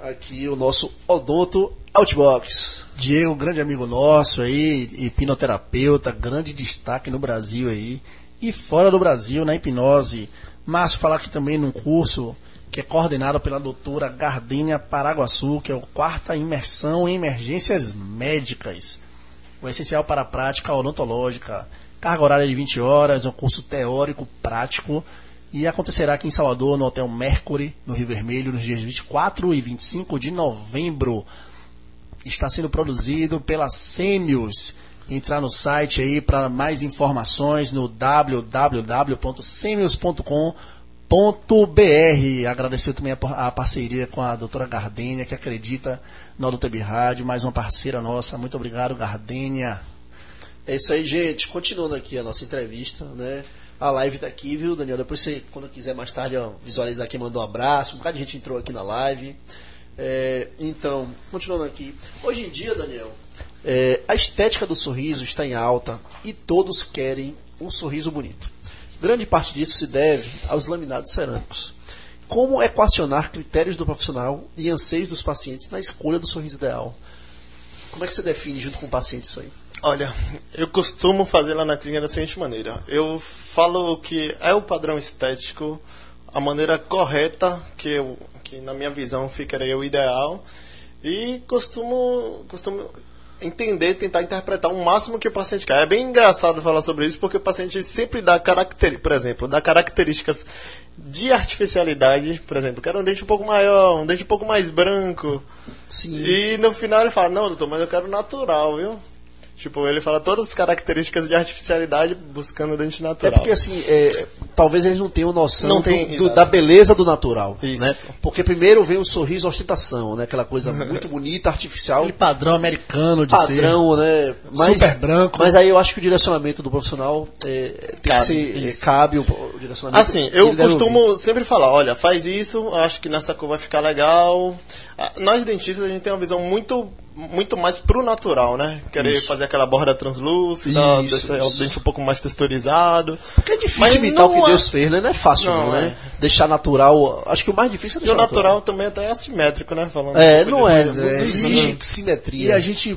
aqui o nosso Odonto Outbox. Diego, grande amigo nosso aí, hipnoterapeuta, grande destaque no Brasil aí e fora do Brasil na hipnose. Márcio falar aqui também num curso que é coordenado pela doutora Gardênia Paraguaçu, que é o quarta imersão em emergências médicas, o essencial para a prática odontológica, carga horária de 20 horas, um curso teórico prático, e acontecerá aqui em Salvador, no Hotel Mercury, no Rio Vermelho, nos dias 24 e 25 de novembro. Está sendo produzido pela Semios. Entrar no site aí para mais informações no www.semios.com.br. Agradecer também a parceria com a doutora Gardênia, que acredita no Odonto Web Rádio, mais uma parceira nossa. Muito obrigado, Gardênia. É isso aí, gente. Continuando aqui a nossa entrevista, né? A live está aqui, viu, Daniel? Depois você, quando quiser mais tarde, ó, visualizar quem mandou um abraço. Um bocado de gente entrou aqui na live. Então, continuando aqui. Hoje em dia, Daniel, a estética do sorriso está em alta e todos querem um sorriso bonito. Grande parte disso se deve aos laminados cerâmicos. Como equacionar critérios do profissional e anseios dos pacientes na escolha do sorriso ideal? Como é que você define junto com o paciente isso aí? Olha, eu costumo fazer lá na clínica da seguinte maneira. Eu falo que é o padrão estético, a maneira correta, que na minha visão ficaria o ideal, e costumo entender, tentar interpretar o máximo que o paciente quer. É bem engraçado falar sobre isso, porque o paciente sempre dá características de artificialidade. Por exemplo, quero um dente um pouco maior, um dente um pouco mais branco. Sim. E no final ele fala, não, doutor, mas eu quero natural, viu? Tipo, ele fala todas as características de artificialidade buscando o dente natural. É porque, assim, talvez eles não tenham noção da beleza do natural. Isso. Né? Porque primeiro vem o sorriso ostentação, né? Aquela coisa muito bonita, artificial. Aquele padrão americano de padrão, ser. Né? Mas, super branco. Mas aí eu acho que o direcionamento do profissional cabe o direcionamento. Assim, eu costumo sempre falar, olha, faz isso, acho que nessa cor vai ficar legal. Nós dentistas, a gente tem uma visão muito mais pro natural, né? Querer fazer aquela borda translúcida, o dente um pouco mais texturizado. Porque é difícil imitar o que Deus fez, né? Não é fácil, né? Deixar natural. Acho que o mais difícil é deixar natural. E o natural também até é assimétrico, né? Falando não existe simetria. E a gente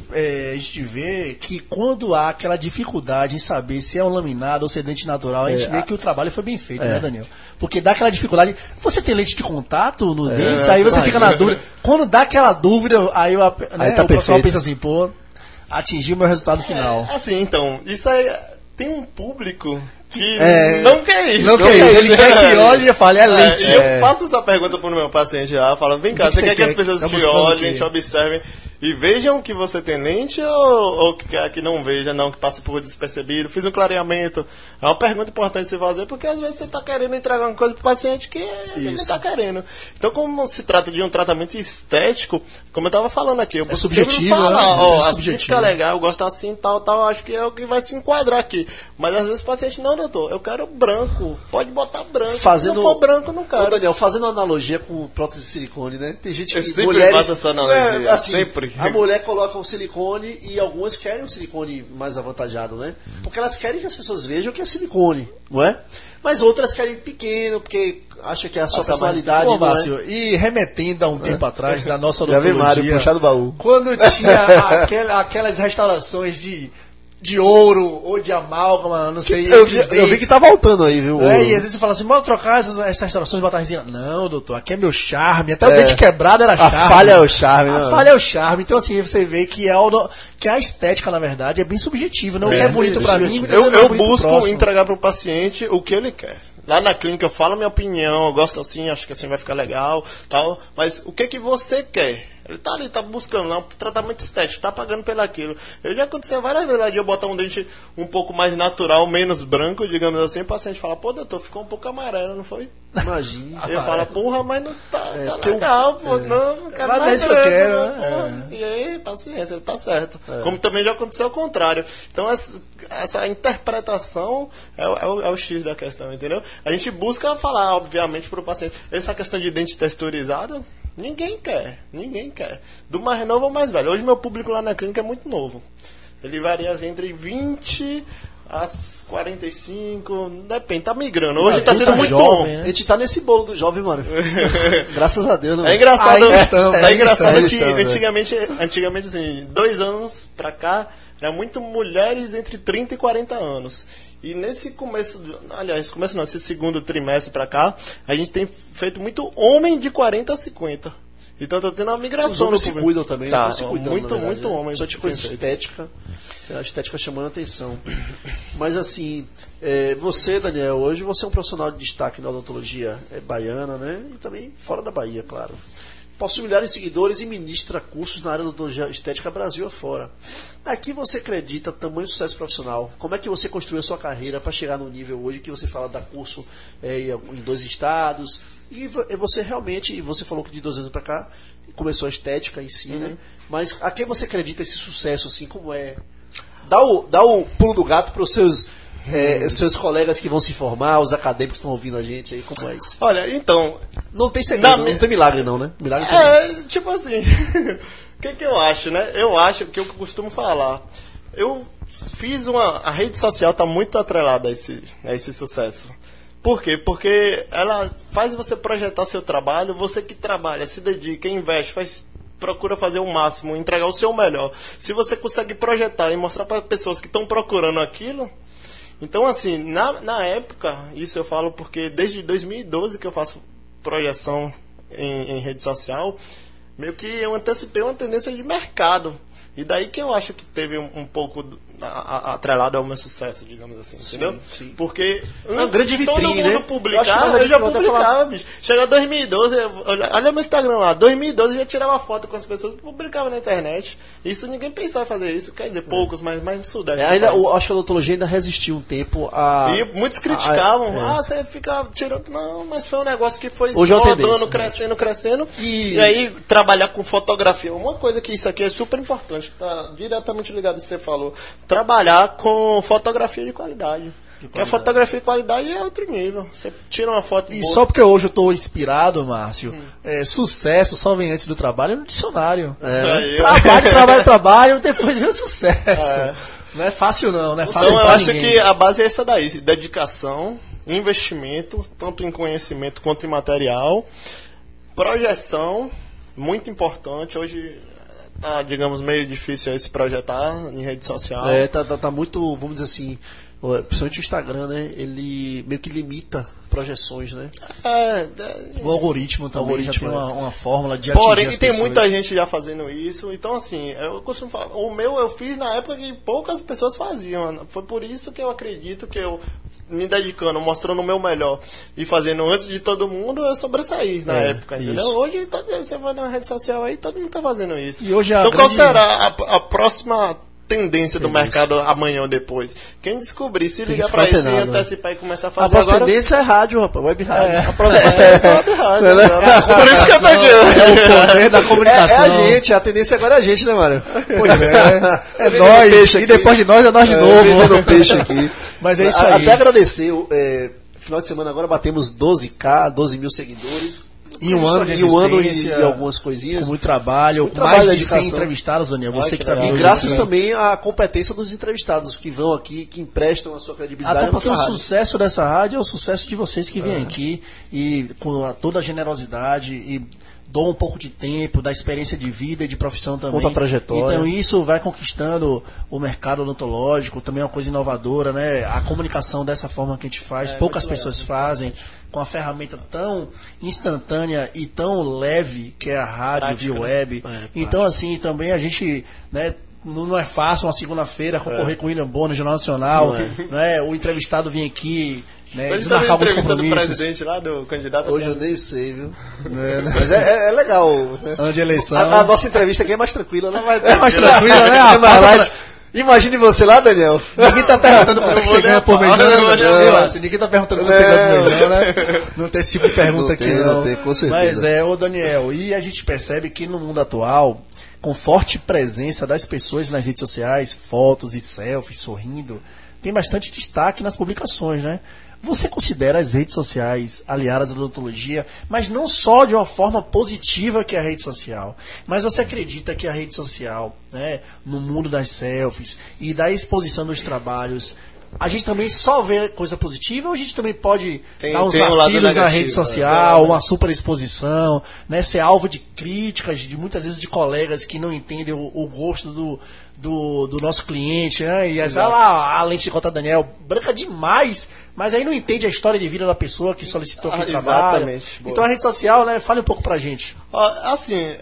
vê que quando há aquela dificuldade em saber se é um laminado ou se é dente natural, a gente vê que o trabalho foi bem feito, né, Daniel? Porque dá aquela dificuldade. Você tem leite de contato no dente? Aí você fica na dúvida. Quando dá aquela dúvida, o pessoal pensa assim, pô, atingi o meu resultado final. Assim, então, isso aí tem um público que não quer isso. Ele quer que olhe e fale, é leite. Eu faço essa pergunta pro meu paciente lá, falo, vem cá, você quer que as pessoas te olhem, te observem e vejam que você tem lente ou que não veja, não, que passe por despercebido? Fiz um clareamento. É uma pergunta importante se fazer, porque às vezes você está querendo entregar uma coisa para o paciente que ele não está querendo. Então, como se trata de um tratamento estético, como eu estava falando aqui, eu posso sempre falar, assim fica legal, eu gosto assim, tal, acho que é o que vai se enquadrar aqui. Mas às vezes o paciente, não, doutor, eu quero branco, pode botar branco. Fazendo... Se não for branco, não quero. Ô, Daniel, fazendo analogia com prótese de silicone, né? Tem gente que... Eu sempre faço essa analogia, sempre. A mulher coloca um silicone e algumas querem um silicone mais avantajado, né? Porque elas querem que as pessoas vejam que é silicone, não é? Mas outras querem pequeno, porque acham que é a sua personalidade. Bom, Márcio, e remetendo a um tempo atrás da nossa odontologia... Já vi Mário puxar do baú. Quando tinha aquelas restaurações de ouro ou de amálgama, não sei... Eu vi que tá voltando aí, viu? E às vezes você fala assim, bora trocar essas restaurações de batalhazinha. Não, doutor, aqui é meu charme. Até o dente quebrado era charme. A falha é o charme. Falha é o charme. Então, assim, você vê que a estética, na verdade, é bem subjetiva. Não é bonito pra mim. Eu busco entregar pro paciente o que ele quer. Lá na clínica eu falo a minha opinião, eu gosto assim, acho que assim vai ficar legal, tal. Mas o que você quer? Ele tá ali, tá buscando lá um tratamento estético, tá pagando pelo aquilo. Eu já aconteceu várias vezes de eu botar um dente um pouco mais natural, menos branco, digamos assim, e o paciente fala, pô, doutor, ficou um pouco amarelo, não foi? Imagina. Eu falo, porra, mas não tá, tá legal, pô, não quero mais branco, que eu quero, né? E aí, paciência, ele tá certo. É. Como também já aconteceu o contrário. Então, essa interpretação é o X da questão, entendeu? A gente busca falar, obviamente, pro paciente, essa questão de dente texturizado, ninguém quer. Do mais novo ao mais velho. Hoje meu público lá na clínica é muito novo. Ele varia entre 20 às 45, depende, tá migrando. Hoje tá tendo muito bom. Né? A gente tá nesse bolo do jovem, mano. Graças a Deus. Né? É engraçado, é engraçado que antigamente assim, 2 anos pra cá, era muito mulheres entre 30 e 40 anos. E nesse esse segundo trimestre pra cá, a gente tem feito muito homem de 40 a 50. Então tá tendo uma migração. Os homens se cuidam também, tá, se cuidando, muito homem. Só tipo estética, a estética chamando a atenção. Mas assim, você, Daniel, hoje você é um profissional de destaque na odontologia baiana, né? E também fora da Bahia, claro. Possui milhares de seguidores e ministra cursos na área da odontologia estética Brasil afora. Aqui você acredita tamanho sucesso profissional? Como é que você construiu a sua carreira para chegar no nível hoje que você fala da curso em 2 estados? E você realmente, você falou que de 2 anos para cá começou a estética em si, né? Mas a quem você acredita esse sucesso, assim, como é? Dá o pulo do gato para os seus colegas que vão se formar, os acadêmicos que estão ouvindo a gente aí, como é isso? Olha, então... Não tem segredo, não tem milagre não, né? Milagre também. Tipo assim... O que eu acho, né? Eu acho que eu costumo falar. Eu fiz a rede social está muito atrelada a esse sucesso. Por quê? Porque ela faz você projetar seu trabalho, você que trabalha, se dedica, investe, procura fazer o máximo, entregar o seu melhor. Se você consegue projetar e mostrar para pessoas que estão procurando aquilo... Então, assim, na época, isso eu falo porque desde 2012 que eu faço projeção em rede social, meio que eu antecipei uma tendência de mercado. E daí que eu acho que teve um pouco atrelado ao meu sucesso, digamos assim, entendeu? Sim. Porque uma grande vitrine, todo mundo publicava, eu já publicava, bicho. Chegou 2012, olha meu Instagram lá, 2012 eu já tirava foto com as pessoas, publicava na internet. Isso ninguém pensava em fazer isso, quer dizer, poucos, mas no Sudeste. Acho que a odontologia ainda resistiu um tempo a... E muitos criticavam, você fica tirando... Não, mas foi um negócio que foi rodando, crescendo. E aí, trabalhar com fotografia, uma coisa que isso aqui é super importante, que está diretamente ligado ao que você falou, trabalhar com fotografia de qualidade. Porque a fotografia de qualidade é outro nível. Você tira uma foto boa. Só porque hoje eu estou inspirado, Márcio, sucesso só vem antes do trabalho no dicionário. Trabalho, depois vem o sucesso. Não é fácil não, não é fácil. Então eu acho que a base é essa daí, dedicação, investimento, tanto em conhecimento quanto em material, projeção, muito importante. Hoje... Tá, digamos, meio difícil aí se projetar em rede social. Tá muito, vamos dizer assim, principalmente o Instagram, né? Ele meio que limita projeções, né? O algoritmo também já tem uma fórmula de atingir as pessoas. Porém, tem muita gente já fazendo isso. Então, assim, eu costumo falar, o meu eu fiz na época que poucas pessoas faziam. Foi por isso que eu acredito que eu, me dedicando, mostrando o meu melhor e fazendo antes de todo mundo, eu sobressaí na época, entendeu? Isso. Hoje você vai na rede social aí, todo mundo tá fazendo isso. E hoje então qual será a próxima tendência do mercado amanhã ou depois? Quem descobrir, se ligar pra isso e antecipar e começar a fazer agora... A próxima tendência é rádio, rapaz, web rádio. A próxima tendência é web rádio. Por isso que eu tô aqui. É o poder da comunicação. É a gente, a tendência agora é a gente, né, Mário? Pois é. É nós, e depois de nós é nós de novo. É peixe aqui. Mas é isso aí. Até agradecer, final de semana agora batemos 12 mil seguidores. E um ano e algumas coisinhas. Com muito trabalho, mais de 100 entrevistados, Daniel. Você que tá vendo. E graças também à competência dos entrevistados que vão aqui, que emprestam a sua credibilidade. Até porque o sucesso dessa rádio é o sucesso de vocês que vêm aqui e com toda a generosidade e dou um pouco de tempo, da experiência de vida e de profissão também. Conta a trajetória. Então isso vai conquistando o mercado odontológico, também é uma coisa inovadora, né? A comunicação dessa forma que a gente faz, poucas pessoas fazem, com a ferramenta tão instantânea e tão leve que é a rádio, via web. Então assim, também a gente, né, não é fácil uma segunda-feira concorrer com o William Bonner, Jornal Nacional, né? O entrevistado vir aqui, né? Eles marcavam os compromissos. Do presidente lá, do candidato. Hoje eu nem sei, viu? Mas é legal. Né? Antes de eleição. A nossa entrevista aqui é mais tranquila, né? É mais tranquila, né? É mais light. Imagine você lá, Daniel. Ninguém tá perguntando quanto você ganha por mês, né? Ninguém tá perguntando quanto você ganha por mês, né? Não tem esse tipo de pergunta aqui, não. Com certeza. Mas ô Daniel, e a gente percebe que no mundo atual, com forte presença das pessoas nas redes sociais, fotos e selfies, sorrindo, tem bastante destaque nas publicações, né? Você considera as redes sociais aliadas à odontologia, mas não só de uma forma positiva que a rede social, mas você acredita que a rede social, né, no mundo das selfies e da exposição dos trabalhos, a gente também só vê coisa positiva ou a gente também pode dar uns vacilos na rede social, uma super exposição, né, ser alvo de críticas, de muitas vezes de colegas que não entendem o gosto do nosso cliente, né? E aí, olha lá, a lente de conta Daniel, branca demais, mas aí não entende a história de vida da pessoa que solicitou aquele trabalho. Exatamente. Então a rede social, né, fale um pouco pra gente. Assim,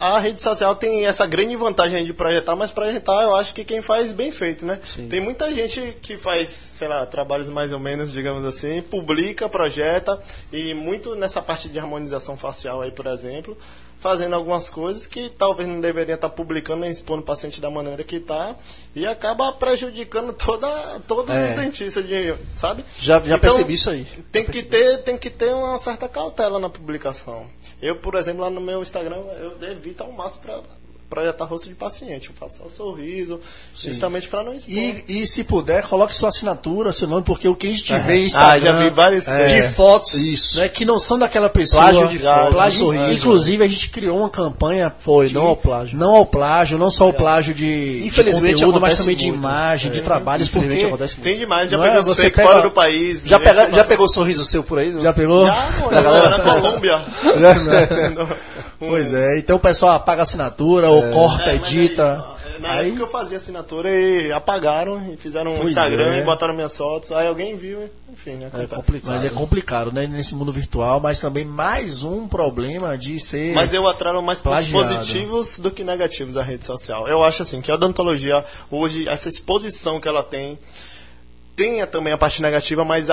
a rede social tem essa grande vantagem de projetar, mas projetar eu acho que quem faz bem feito, né? Sim. Tem muita gente que faz, sei lá, trabalhos mais ou menos, digamos assim, publica, projeta, e muito nessa parte de harmonização facial aí, por exemplo, fazendo algumas coisas que talvez não deveria estar publicando nem expondo o paciente da maneira que está, e acaba prejudicando todos os dentistas, sabe? Já então, percebi isso aí. Tem que ter uma certa cautela na publicação. Eu, por exemplo, lá no meu Instagram, eu evito ao máximo para projetar rosto de paciente. Eu faço um sorriso, sim, justamente para não expor. E se puder, coloque sua assinatura, seu nome, porque o que a gente vê em Instagram... já vi vários de fotos, isso. Né, que não são daquela pessoa. Plágio de foto, plágio, sorriso. Inclusive, a gente criou uma campanha... não ao plágio. Não ao plágio, não só ao plágio de conteúdo, mas também de imagem, de trabalhos, porque acontece muito. Tem demais, já pegou você fora do país. Já pegou sorriso seu por aí? Não? Já pegou? Já, na Colômbia. Pois é, então o pessoal apaga a assinatura, ou corta, edita. É na época que eu fazia assinatura e apagaram, e fizeram um Instagram e botaram minhas fotos, aí alguém viu, enfim, né? Complicado. Mas é complicado, né? Nesse mundo virtual, mas também mais um problema de ser. Mas eu atraio mais pontos positivos do que negativos a rede social. Eu acho assim que a odontologia hoje, essa exposição que ela tem também a parte negativa, mas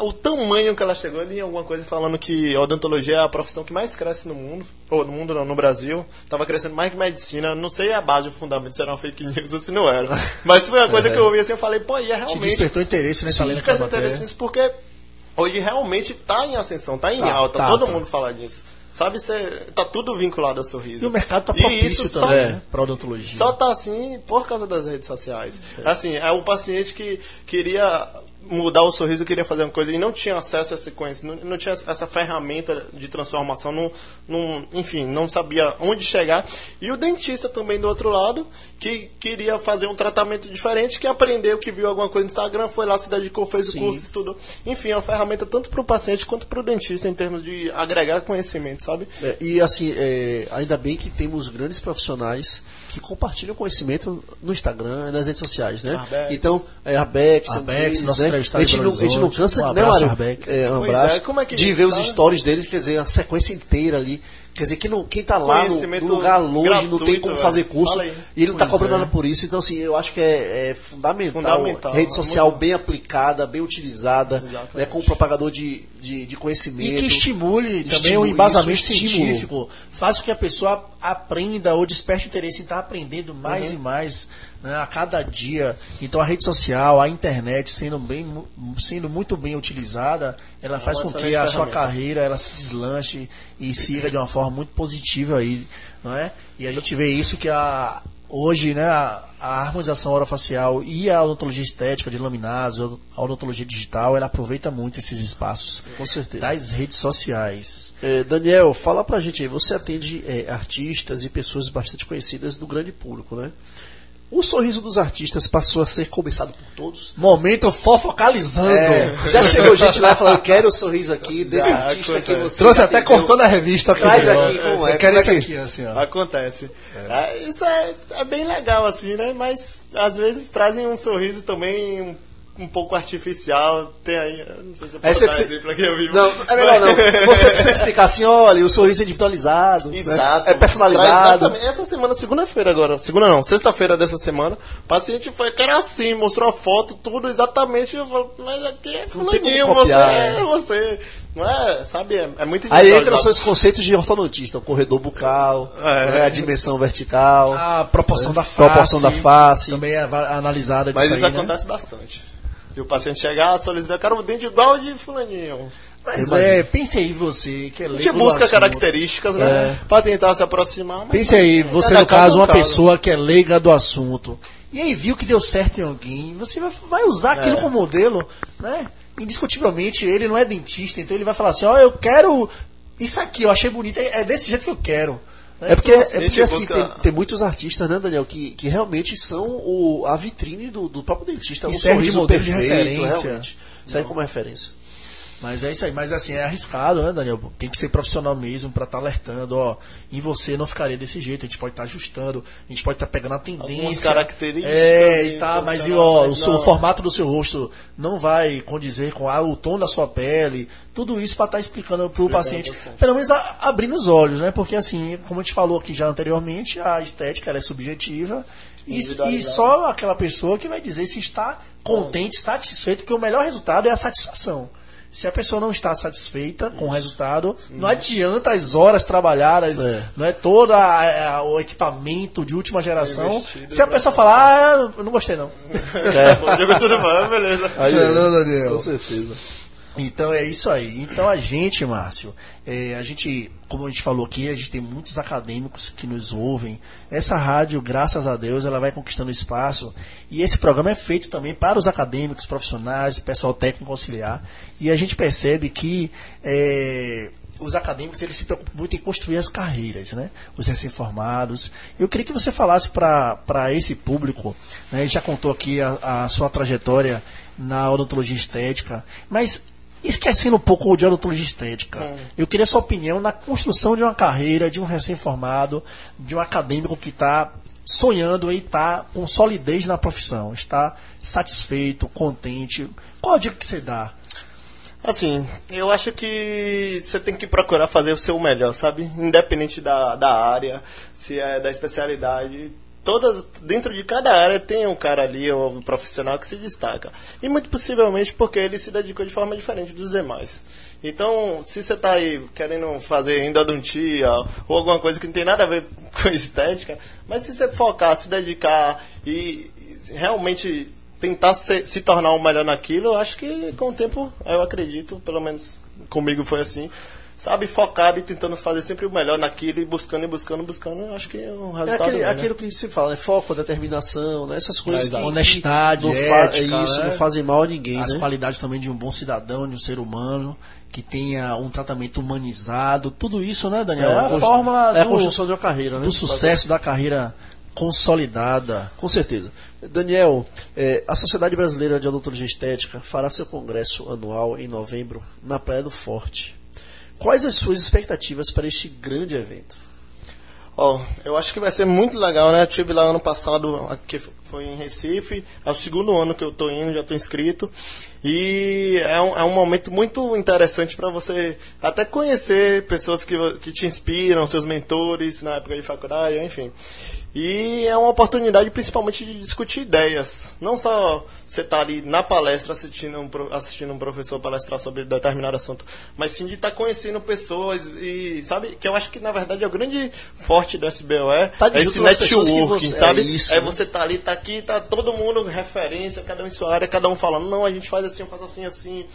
o tamanho que ela chegou, ali alguma coisa falando que a odontologia é a profissão que mais cresce no mundo, ou no mundo não, no Brasil, estava crescendo mais que medicina, não sei a base, o fundamento, se era uma fake news ou se não era, mas foi uma coisa que eu ouvi assim, eu falei, pô, e é realmente... Te despertou interesse nessa lenda da matéria. Despertou interesse nisso porque hoje realmente está em ascensão, está em alta, todo mundo fala disso. Sabe, tá tudo vinculado ao sorriso. E o mercado tá propício também para odontologia. Só tá assim por causa das redes sociais. É. Assim, é o paciente que queria mudar o sorriso, queria fazer uma coisa e não tinha acesso a esse conhecimento, não tinha essa ferramenta de transformação, enfim, não sabia onde chegar. E o dentista também do outro lado, que queria fazer um tratamento diferente, que aprendeu, que viu alguma coisa no Instagram, foi lá, se dedicou, fez o curso, estudou. Enfim, é uma ferramenta tanto para o paciente quanto para o dentista em termos de agregar conhecimento. E assim, ainda bem que temos grandes profissionais que compartilham conhecimento no Instagram e nas redes sociais, né? Arbex. Então, Arbex, nosso entrevistado, né? A gente não cansa, um abraço, né, Mário? Um abraço. Como é que de ver os stories deles, quer dizer, a sequência inteira ali. Quer dizer, quem está lá no lugar longe, gratuito, não tem como fazer curso, e ele não está cobrando nada por isso. Então, assim, eu acho que é fundamental. Rede social bem aplicada, bem utilizada, né, com um propagador de conhecimento. E que estimule também o embasamento científico. Faz com que a pessoa aprenda ou desperte interesse em estar aprendendo mais e mais, né, a cada dia. Então, a rede social, a internet, sendo muito bem utilizada, ela faz com que a sua carreira ela se deslanche e siga de uma forma muito positiva aí, não é? E a gente vê isso que hoje, né, a harmonização orofacial e a odontologia estética de laminados, a odontologia digital, ela aproveita muito esses espaços, com certeza, das redes sociais. Daniel, fala pra gente aí, você atende artistas e pessoas bastante conhecidas do grande público, né? O sorriso dos artistas passou a ser cobiçado por todos. Momento fofocalizando. Já chegou gente lá falando, eu quero o sorriso aqui desse artista que você... Trouxe até cortando a revista. Traz aqui, como é? Eu quero isso aqui, assim, ó. Acontece. Isso é bem legal, assim, né? Mas, às vezes, trazem um sorriso também... um pouco artificial, tem aí, não sei se eu posso dar exemplo aqui ao vivo. Não, é melhor não. Você precisa explicar assim, olha, o sorriso é individualizado, exato, né? É personalizado. Exatamente. Essa semana, segunda-feira agora, segunda não, sexta-feira dessa semana, o paciente foi, que era assim, mostrou a foto, tudo exatamente, eu falo, mas aqui é fulaninho, você, não é, sabe, é muito individualizado. Aí entram seus conceitos de ortodontista, o corredor bucal, né, a dimensão vertical, a proporção da face, também é analisada. Mas isso aí, acontece bastante. E o paciente chegar e solicitar, eu quero um dente igual de fulaninho. Mas pense aí você, que é leigo. A gente busca assunto, características, né? Pra tentar se aproximar. Mas pense aí, você no caso, uma pessoa que é leiga do assunto. E aí viu que deu certo em alguém, você vai usar aquilo como modelo, né? Indiscutivelmente, ele não é dentista, então ele vai falar assim, ó, eu quero isso aqui, eu achei bonito, é desse jeito que eu quero. É porque, assim, tem muitos artistas, né, Daniel, que realmente são a vitrine do próprio dentista. Um sorriso perfeito, de referência. Sai como referência. Mas é isso aí. Mas, assim, é arriscado, né, Daniel? Tem que ser profissional mesmo pra estar alertando, ó. Em você não ficaria desse jeito. A gente pode estar ajustando, a gente pode estar pegando a tendência. Algumas características. Mas, ó, o formato do seu rosto não vai condizer com o tom da sua pele. Tudo isso pra estar explicando pro paciente. Pelo menos abrindo os olhos, né? Porque, assim, como a gente falou aqui já anteriormente, a estética, ela é subjetiva. E só aquela pessoa que vai dizer se está contente, satisfeito, porque o melhor resultado é a satisfação. Se a pessoa não está satisfeita com o resultado, não adianta as horas trabalhadas, não é todo o equipamento de última geração. Investido, se a pessoa falar, eu não gostei não. Digo tudo bom, beleza. Aí, não, Daniel. Com certeza. Então é isso aí. Então a gente, Márcio, como a gente falou aqui, a gente tem muitos acadêmicos que nos ouvem. Essa rádio, graças a Deus, ela vai conquistando espaço. E esse programa é feito também para os acadêmicos, profissionais, pessoal técnico auxiliar. E a gente percebe que os acadêmicos, eles se preocupam muito em construir as carreiras, né? Os recém-formados. Eu queria que você falasse para esse público, né? Já contou aqui a sua trajetória na odontologia estética, mas esquecendo um pouco de odontologia estética, eu queria sua opinião na construção de uma carreira, de um recém-formado, de um acadêmico que está sonhando e está com solidez na profissão, está satisfeito, contente. Qual a dica que você dá? Assim, eu acho que você tem que procurar fazer o seu melhor, sabe? Independente da área, se é da especialidade. Dentro de cada área tem um cara ali, um profissional que se destaca. E muito possivelmente porque ele se dedicou de forma diferente dos demais. Então, se você está aí querendo fazer endodontia ou alguma coisa que não tem nada a ver com estética, mas se você focar, se dedicar e realmente tentar se tornar o melhor naquilo, eu acho que com o tempo, eu acredito, pelo menos comigo foi assim, sabe, focado e tentando fazer sempre o melhor naquilo e buscando, eu acho que é um resultado. Aquilo que se fala, né? Foco, determinação, né? Essas coisas. Honestidade, ética, isso, né? Não fazem mal a ninguém. As qualidades também de um bom cidadão, de um ser humano, que tenha um tratamento humanizado, tudo isso, né, Daniel? É a fórmula a construção de uma carreira, né? Do sucesso da carreira consolidada. Com certeza. Daniel, a Sociedade Brasileira de Odontologia Estética fará seu congresso anual em novembro na Praia do Forte. Quais as suas expectativas para este grande evento? Eu acho que vai ser muito legal, né? Eu estive lá ano passado, que foi em Recife, é o segundo ano que eu estou indo, já estou inscrito. E é um momento muito interessante para você até conhecer pessoas que te inspiram, seus mentores na época de faculdade, enfim. E é uma oportunidade principalmente de discutir ideias. Não só você estar ali na palestra assistindo um professor palestrar sobre determinado assunto, mas sim de estar conhecendo pessoas e, sabe, que eu acho que na verdade é o grande forte do SBOE, é esse networking, sabe? É você estar ali, estar aqui, tá todo mundo referência, cada um em sua área, cada um falando, não, a gente faz assim, eu faço assim,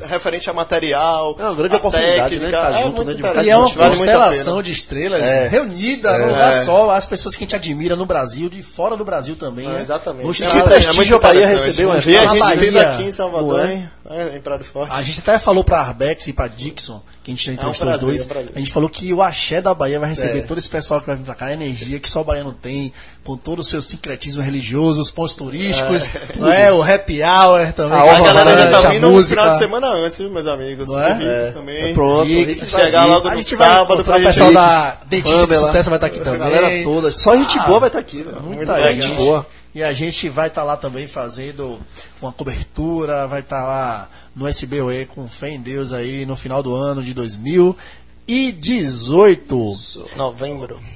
referente a material. É uma grande oportunidade, técnica, né? Tá junto, né? E é uma constelação de estrelas reunida num lugar só, as pessoas que a gente admira no Brasil, de fora do Brasil também. Exatamente. Que prestígio para ir receber uma gente aqui em Salvador, em Praia Forte. A gente até falou para Arbex e para Dixon, que a gente já entrevistou os dois, a gente falou que o axé da Bahia vai receber todo esse pessoal que vai vir para cá, a energia que só o baiano tem, com todo o seu sincretismo religioso, os pontos turísticos, o happy hour também. A galera já tá vindo no final de semana antes, meus amigos. Também. Pronto. E chegar logo no sábado para o pessoal da Dentista de Sucesso vai estar aqui também. A galera toda, só gente boa vai estar aqui. Muita gente boa. E a gente vai estar lá também fazendo uma cobertura, vai estar lá no SBOE, com fé em Deus, aí no final do ano de 2018.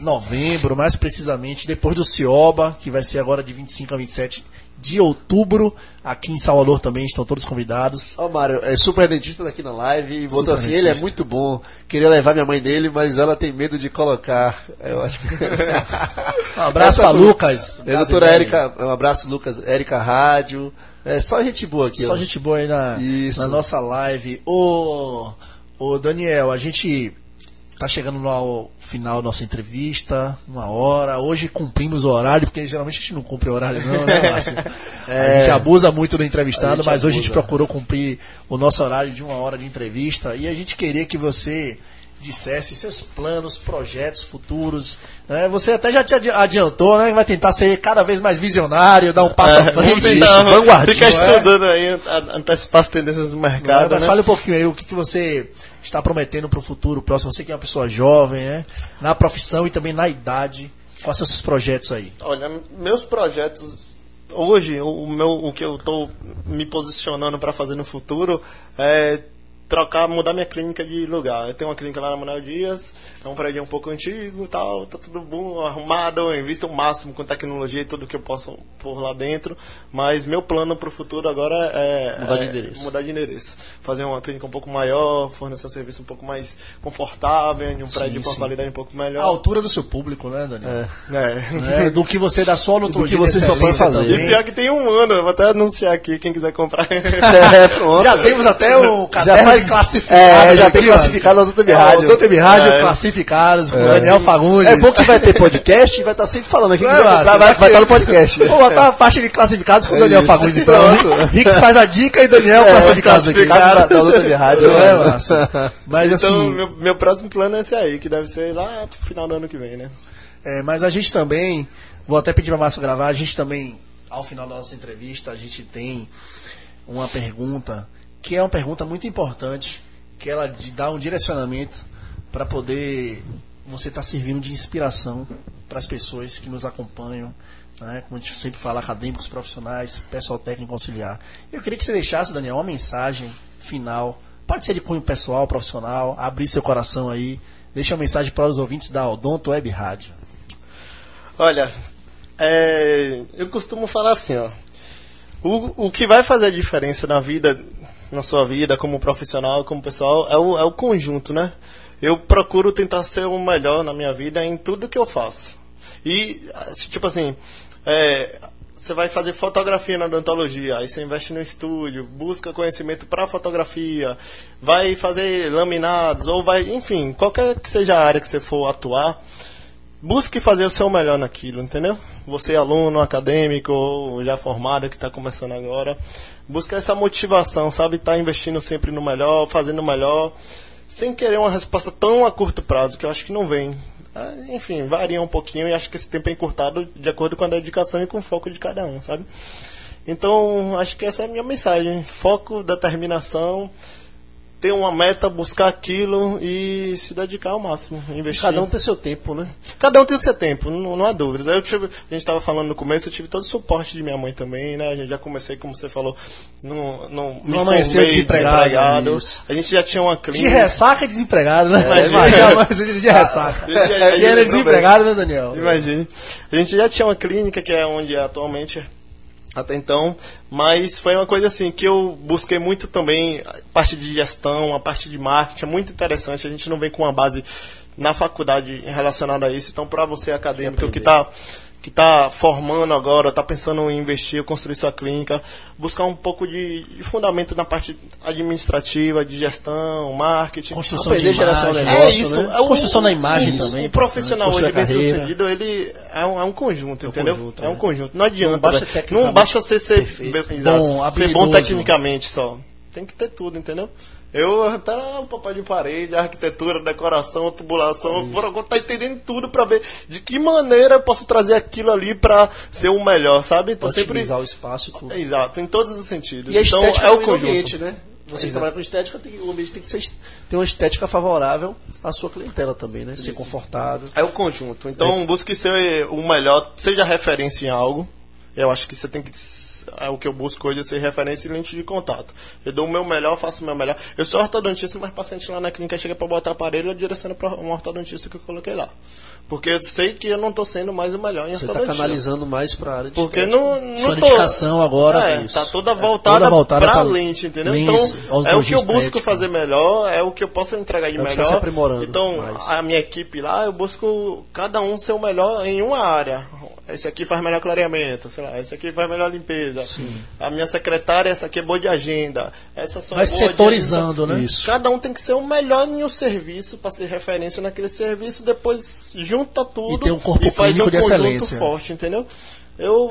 Novembro, mais precisamente, depois do CIOBA, que vai ser agora de 25 a 27 de outubro, aqui em Salvador também, estão todos convidados. Ó, Mário, é super dentista daqui na live, e botou assim, ele é muito bom, queria levar minha mãe dele, mas ela tem medo de colocar, eu acho que... Um abraço pra Lucas. É, doutora Érica, um abraço, Lucas, Érica Rádio, é só gente boa aqui. Só ó. Gente boa aí na nossa live. Ô Daniel, a gente... Tá chegando ao final da nossa entrevista, 1 hora. Hoje cumprimos o horário, porque geralmente a gente não cumpre o horário não, né, Márcio? A gente abusa muito do entrevistado, mas abusa. Hoje a gente procurou cumprir o nosso horário de 1 hora de entrevista. E a gente queria que você dissesse seus planos, projetos futuros. Né? Você até já te adiantou, né? Vai tentar ser cada vez mais visionário, dar um passo à frente, vanguardista. Fica estudando aí, antecipar as tendências do mercado. Mas fale um pouquinho aí, o que você... está prometendo para o futuro próximo, você que é uma pessoa jovem, né? Na profissão e também na idade, quais são seus projetos aí? Olha, meus projetos, hoje, o que eu estou me posicionando para fazer no futuro é mudar minha clínica de lugar. Eu tenho uma clínica lá na Manuel Dias, é um prédio um pouco antigo e tal, tá tudo bom, arrumado, eu invisto o máximo com tecnologia e tudo que eu posso por lá dentro, mas meu plano para o futuro agora é mudar de endereço, fazer uma clínica um pouco maior, fornecer um serviço um pouco mais confortável, de um prédio com uma qualidade um pouco melhor. A altura do seu público, né, Daniel? Do que você dá só no que você propõe fazer. E pior que tem 1 ano, eu vou até anunciar aqui, quem quiser comprar. Já temos até o caderno classificado. Já tem classificado no Odonto Rádio. Odonto Rádio, classificados, com Daniel Fagundes. É bom que vai ter podcast e vai estar sempre falando. Quem quiser comprar, vai estar no podcast. Vou botar a parte de classificados com o Daniel Fagundes. Então, Ricks faz a dica e Daniel classificado da Odonto Rádio. Mas então, assim, meu próximo plano é esse aí, que deve ser lá pro final do ano que vem, né? Mas a gente também, vou até pedir pra Márcio gravar, a gente também, ao final da nossa entrevista, a gente tem uma pergunta que é uma pergunta muito importante, que ela dá um direcionamento para poder você estar servindo de inspiração para as pessoas que nos acompanham, né? Como a gente sempre fala, acadêmicos, profissionais, pessoal técnico auxiliar. Eu queria que você deixasse, Daniel, uma mensagem final, pode ser de cunho pessoal, profissional, abrir seu coração aí, deixa uma mensagem para os ouvintes da Odonto Web Rádio. Olha, eu costumo falar assim, ó, o que vai fazer a diferença na vida... na sua vida, como profissional, como pessoal, é o conjunto, né? Eu procuro tentar ser o melhor na minha vida em tudo que eu faço. E, tipo assim, você vai fazer fotografia na odontologia, aí você investe no estúdio, busca conhecimento para fotografia, vai fazer laminados, ou vai, enfim, qualquer que seja a área que você for atuar, busque fazer o seu melhor naquilo, entendeu? Você aluno, acadêmico, ou já formado, que está começando agora, buscar essa motivação, sabe? Estar investindo sempre no melhor, fazendo o melhor, sem querer uma resposta tão a curto prazo, que eu acho que não vem. Enfim, varia um pouquinho e acho que esse tempo é encurtado de acordo com a dedicação e com o foco de cada um, sabe? Então, acho que essa é a minha mensagem. Foco, determinação, ter uma meta, buscar aquilo e se dedicar ao máximo. Investir. Cada um tem seu tempo, né? Cada um tem o seu tempo, não há dúvidas. A gente estava falando no começo, eu tive todo o suporte de minha mãe também, né? A gente já comecei, como você falou, não amanheceu desempregado. A gente já tinha uma clínica. De ressaca desempregado, né? Imagina, de ressaca. E era desempregado, né, Daniel? Imagina. A gente já tinha uma clínica, que é onde atualmente... até então, mas foi uma coisa assim que eu busquei muito também, a parte de gestão, a parte de marketing, é muito interessante, a gente não vem com uma base na faculdade relacionada a isso, então para você acadêmico que está formando agora, está pensando em investir, construir sua clínica, buscar um pouco de fundamento na parte administrativa, de gestão, marketing, construção de geração de negócio, construção da imagem também. O profissional hoje bem sucedido, ele é um conjunto, entendeu? É um conjunto. Não adianta, não basta ser bom tecnicamente só. Tem que ter tudo, entendeu? Eu até o papel de parede, arquitetura, decoração, tubulação, eu tá entendendo tudo para ver de que maneira eu posso trazer aquilo ali para ser o melhor, sabe? Então, otimizar o espaço. Tudo. Exato, em todos os sentidos. E então é o conjunto. Ambiente, né? Você trabalha com estética, o ambiente tem que ter uma estética favorável à sua clientela também, né? Ser confortável. É o conjunto. Então busque ser o melhor, seja referência em algo. Eu acho que você tem que... O que eu busco hoje é ser referência e lente de contato. Eu dou o meu melhor, faço o meu melhor. Eu sou ortodontista, mas paciente lá na clínica chega para botar aparelho, eu direciono para um ortodontista que eu coloquei lá. Porque eu sei que eu não estou sendo mais o melhor em ortodontia. Você está canalizando mais para a área de indicação agora. Está toda voltada para a lente, entendeu? Então, é o que eu busco fazer melhor, é o que eu posso entregar de melhor. Você está se aprimorando. Então, a minha equipe lá, eu busco cada um ser o melhor em uma área. Esse aqui faz melhor clareamento, sei lá, esse aqui faz melhor limpeza. Sim. A minha secretária, essa aqui é boa de agenda. Essa só vai setorizando, né? Isso. Cada um tem que ser o melhor em um serviço para ser referência naquele serviço, depois junta tudo e, tem um corpo e faz um conjunto excelência forte, entendeu? Eu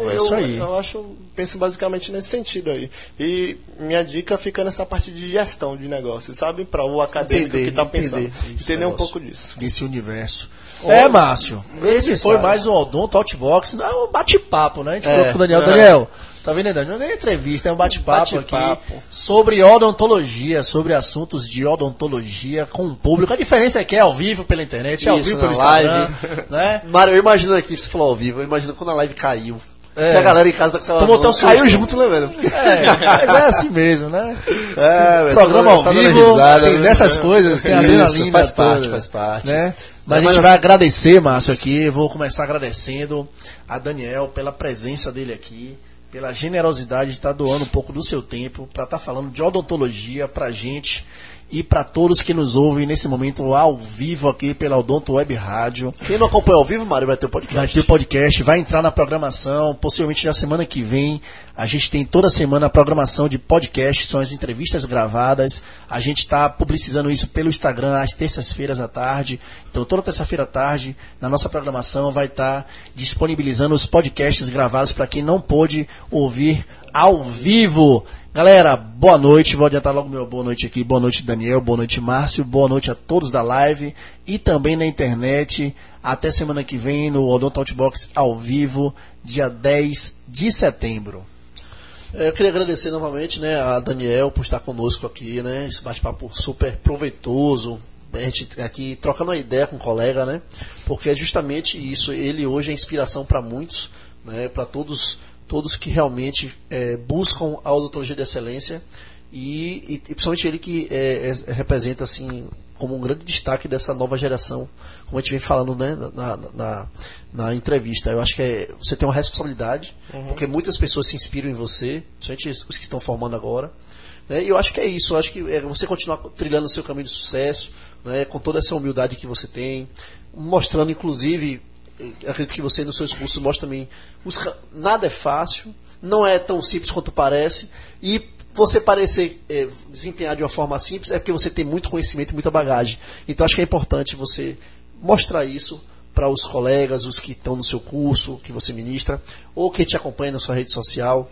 penso basicamente nesse sentido aí. E minha dica fica nessa parte de gestão de negócio, sabe? Para o acadêmico que está pensando. Entender um pouco disso. Desse universo. Márcio. Esse foi mais um Odonto Outbox. É um bate-papo, né? A gente falou com o Daniel. Daniel, tá vendo, Daniel? Não é entrevista, é um bate-papo aqui sobre odontologia, sobre assuntos de odontologia com o público. A diferença é que é ao vivo pela internet, é ao vivo pelo Instagram, né? Mário, eu imagino aqui, se falou ao vivo, eu imagino quando a live caiu. Que a galera em casa tá com essa lavanda, caiu junto, né, velho? Mas é assim mesmo, né? Programa ao vivo, risada, tem dessas coisas, tem adrenalina. Faz parte. Né? Mas a gente vai agradecer, Márcio, aqui. Vou começar agradecendo a Daniel pela presença dele aqui, pela generosidade de estar doando um pouco do seu tempo para estar falando de odontologia pra gente e para todos que nos ouvem nesse momento ao vivo aqui pela Odonto Web Rádio. Quem não acompanha ao vivo, Mário, vai ter o podcast. Vai ter o podcast, vai entrar na programação, possivelmente na semana que vem. A gente tem toda semana a programação de podcast, são as entrevistas gravadas. A gente está publicizando isso pelo Instagram às terças-feiras à tarde. Então, toda terça-feira à tarde, na nossa programação, vai estar disponibilizando os podcasts gravados para quem não pôde ouvir ao vivo. Galera, boa noite, vou adiantar logo meu boa noite aqui, boa noite Daniel, boa noite Márcio, boa noite a todos da live e também na internet, até semana que vem no Odonto Outbox ao vivo, dia 10 de setembro. Eu queria agradecer novamente, né, a Daniel por estar conosco aqui, né, esse bate-papo super proveitoso, a gente aqui trocando uma ideia com um colega, né, porque é justamente isso, ele hoje é inspiração para muitos, né, para todos que realmente buscam a odontologia de excelência e principalmente ele que representa assim, como um grande destaque dessa nova geração, como a gente vem falando, né, na entrevista. Eu acho que você tem uma responsabilidade, porque muitas pessoas se inspiram em você, principalmente os que estão formando agora, né, e eu acho que é isso, eu acho que você continuar trilhando o seu caminho de sucesso, né, com toda essa humildade que você tem, mostrando inclusive... Acredito que você nos seus cursos mostra também nada é fácil, não é tão simples quanto parece, e você parecer desempenhar de uma forma simples é porque você tem muito conhecimento e muita bagagem. Então acho que é importante você mostrar isso para os colegas, os que estão no seu curso que você ministra, ou que te acompanha na sua rede social.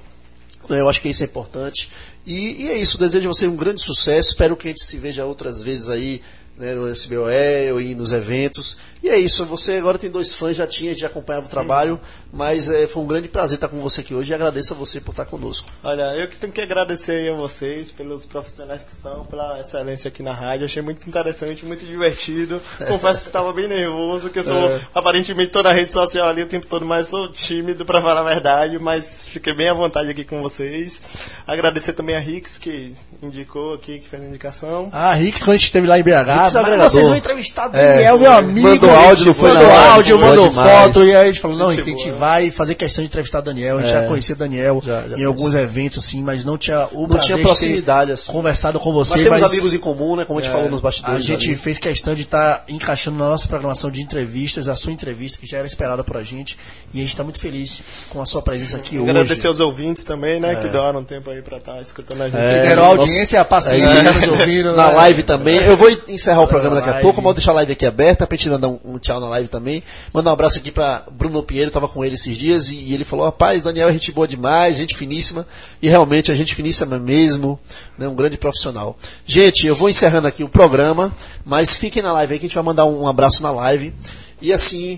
Eu acho que isso é importante, e é isso, desejo a você um grande sucesso, espero que a gente se veja outras vezes aí, né, no SBOE ou nos eventos. E é isso, você agora tem 2 fãs, já acompanhava o trabalho, mas foi um grande prazer estar com você aqui hoje e agradeço a você por estar conosco. Olha, eu que tenho que agradecer a vocês pelos profissionais que são, pela excelência aqui na rádio, achei muito interessante, muito divertido, confesso que estava bem nervoso, que eu sou aparentemente toda a rede social ali o tempo todo, mas sou tímido para falar a verdade, mas fiquei bem à vontade aqui com vocês. Agradecer também a Rix, que indicou aqui, que fez a indicação. A Rix, quando a gente esteve lá em BH, mas vocês vão entrevistar Daniel, meu amigo. Mandou áudio, não foi? Mandou áudio, mandou foto. E aí a gente falou: não, a gente vai fazer questão de entrevistar Daniel. A gente já conhecia Daniel em alguns eventos, assim, mas não tinha o prazer de proximidade, assim, conversado com você. Nós temos amigos em comum, né? Como a gente falou nos bastidores. A gente fez questão de estar encaixando na nossa programação de entrevistas, a sua entrevista, que já era esperada por a gente. E a gente está muito feliz com a sua presença aqui hoje. Agradecer aos ouvintes também, né? Que doaram tempo aí para estar escutando a gente. Deram a audiência, a paciência que nos ouviram. Na live também. Eu vou encerrar o programa daqui a pouco, mas vou deixar a live aqui aberta pra gente mandar um tchau na live também. Mandar um abraço aqui pra Bruno Pinheiro, tava com ele esses dias e ele falou: rapaz, Daniel é gente boa demais, gente finíssima, e realmente a gente finíssima mesmo, né, um grande profissional. Gente, eu vou encerrando aqui o programa, mas fiquem na live aí que a gente vai mandar um abraço na live e assim,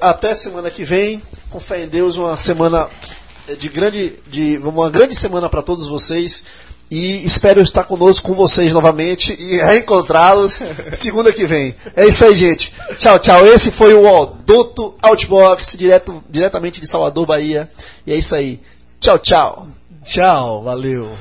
até semana que vem, com fé em Deus, uma semana de grande semana para todos vocês. E espero estar conosco com vocês novamente e reencontrá-los segunda que vem. É isso aí, gente. Tchau, tchau. Esse foi o Odonto Outbox, diretamente de Salvador, Bahia. E é isso aí. Tchau, tchau. Tchau, valeu.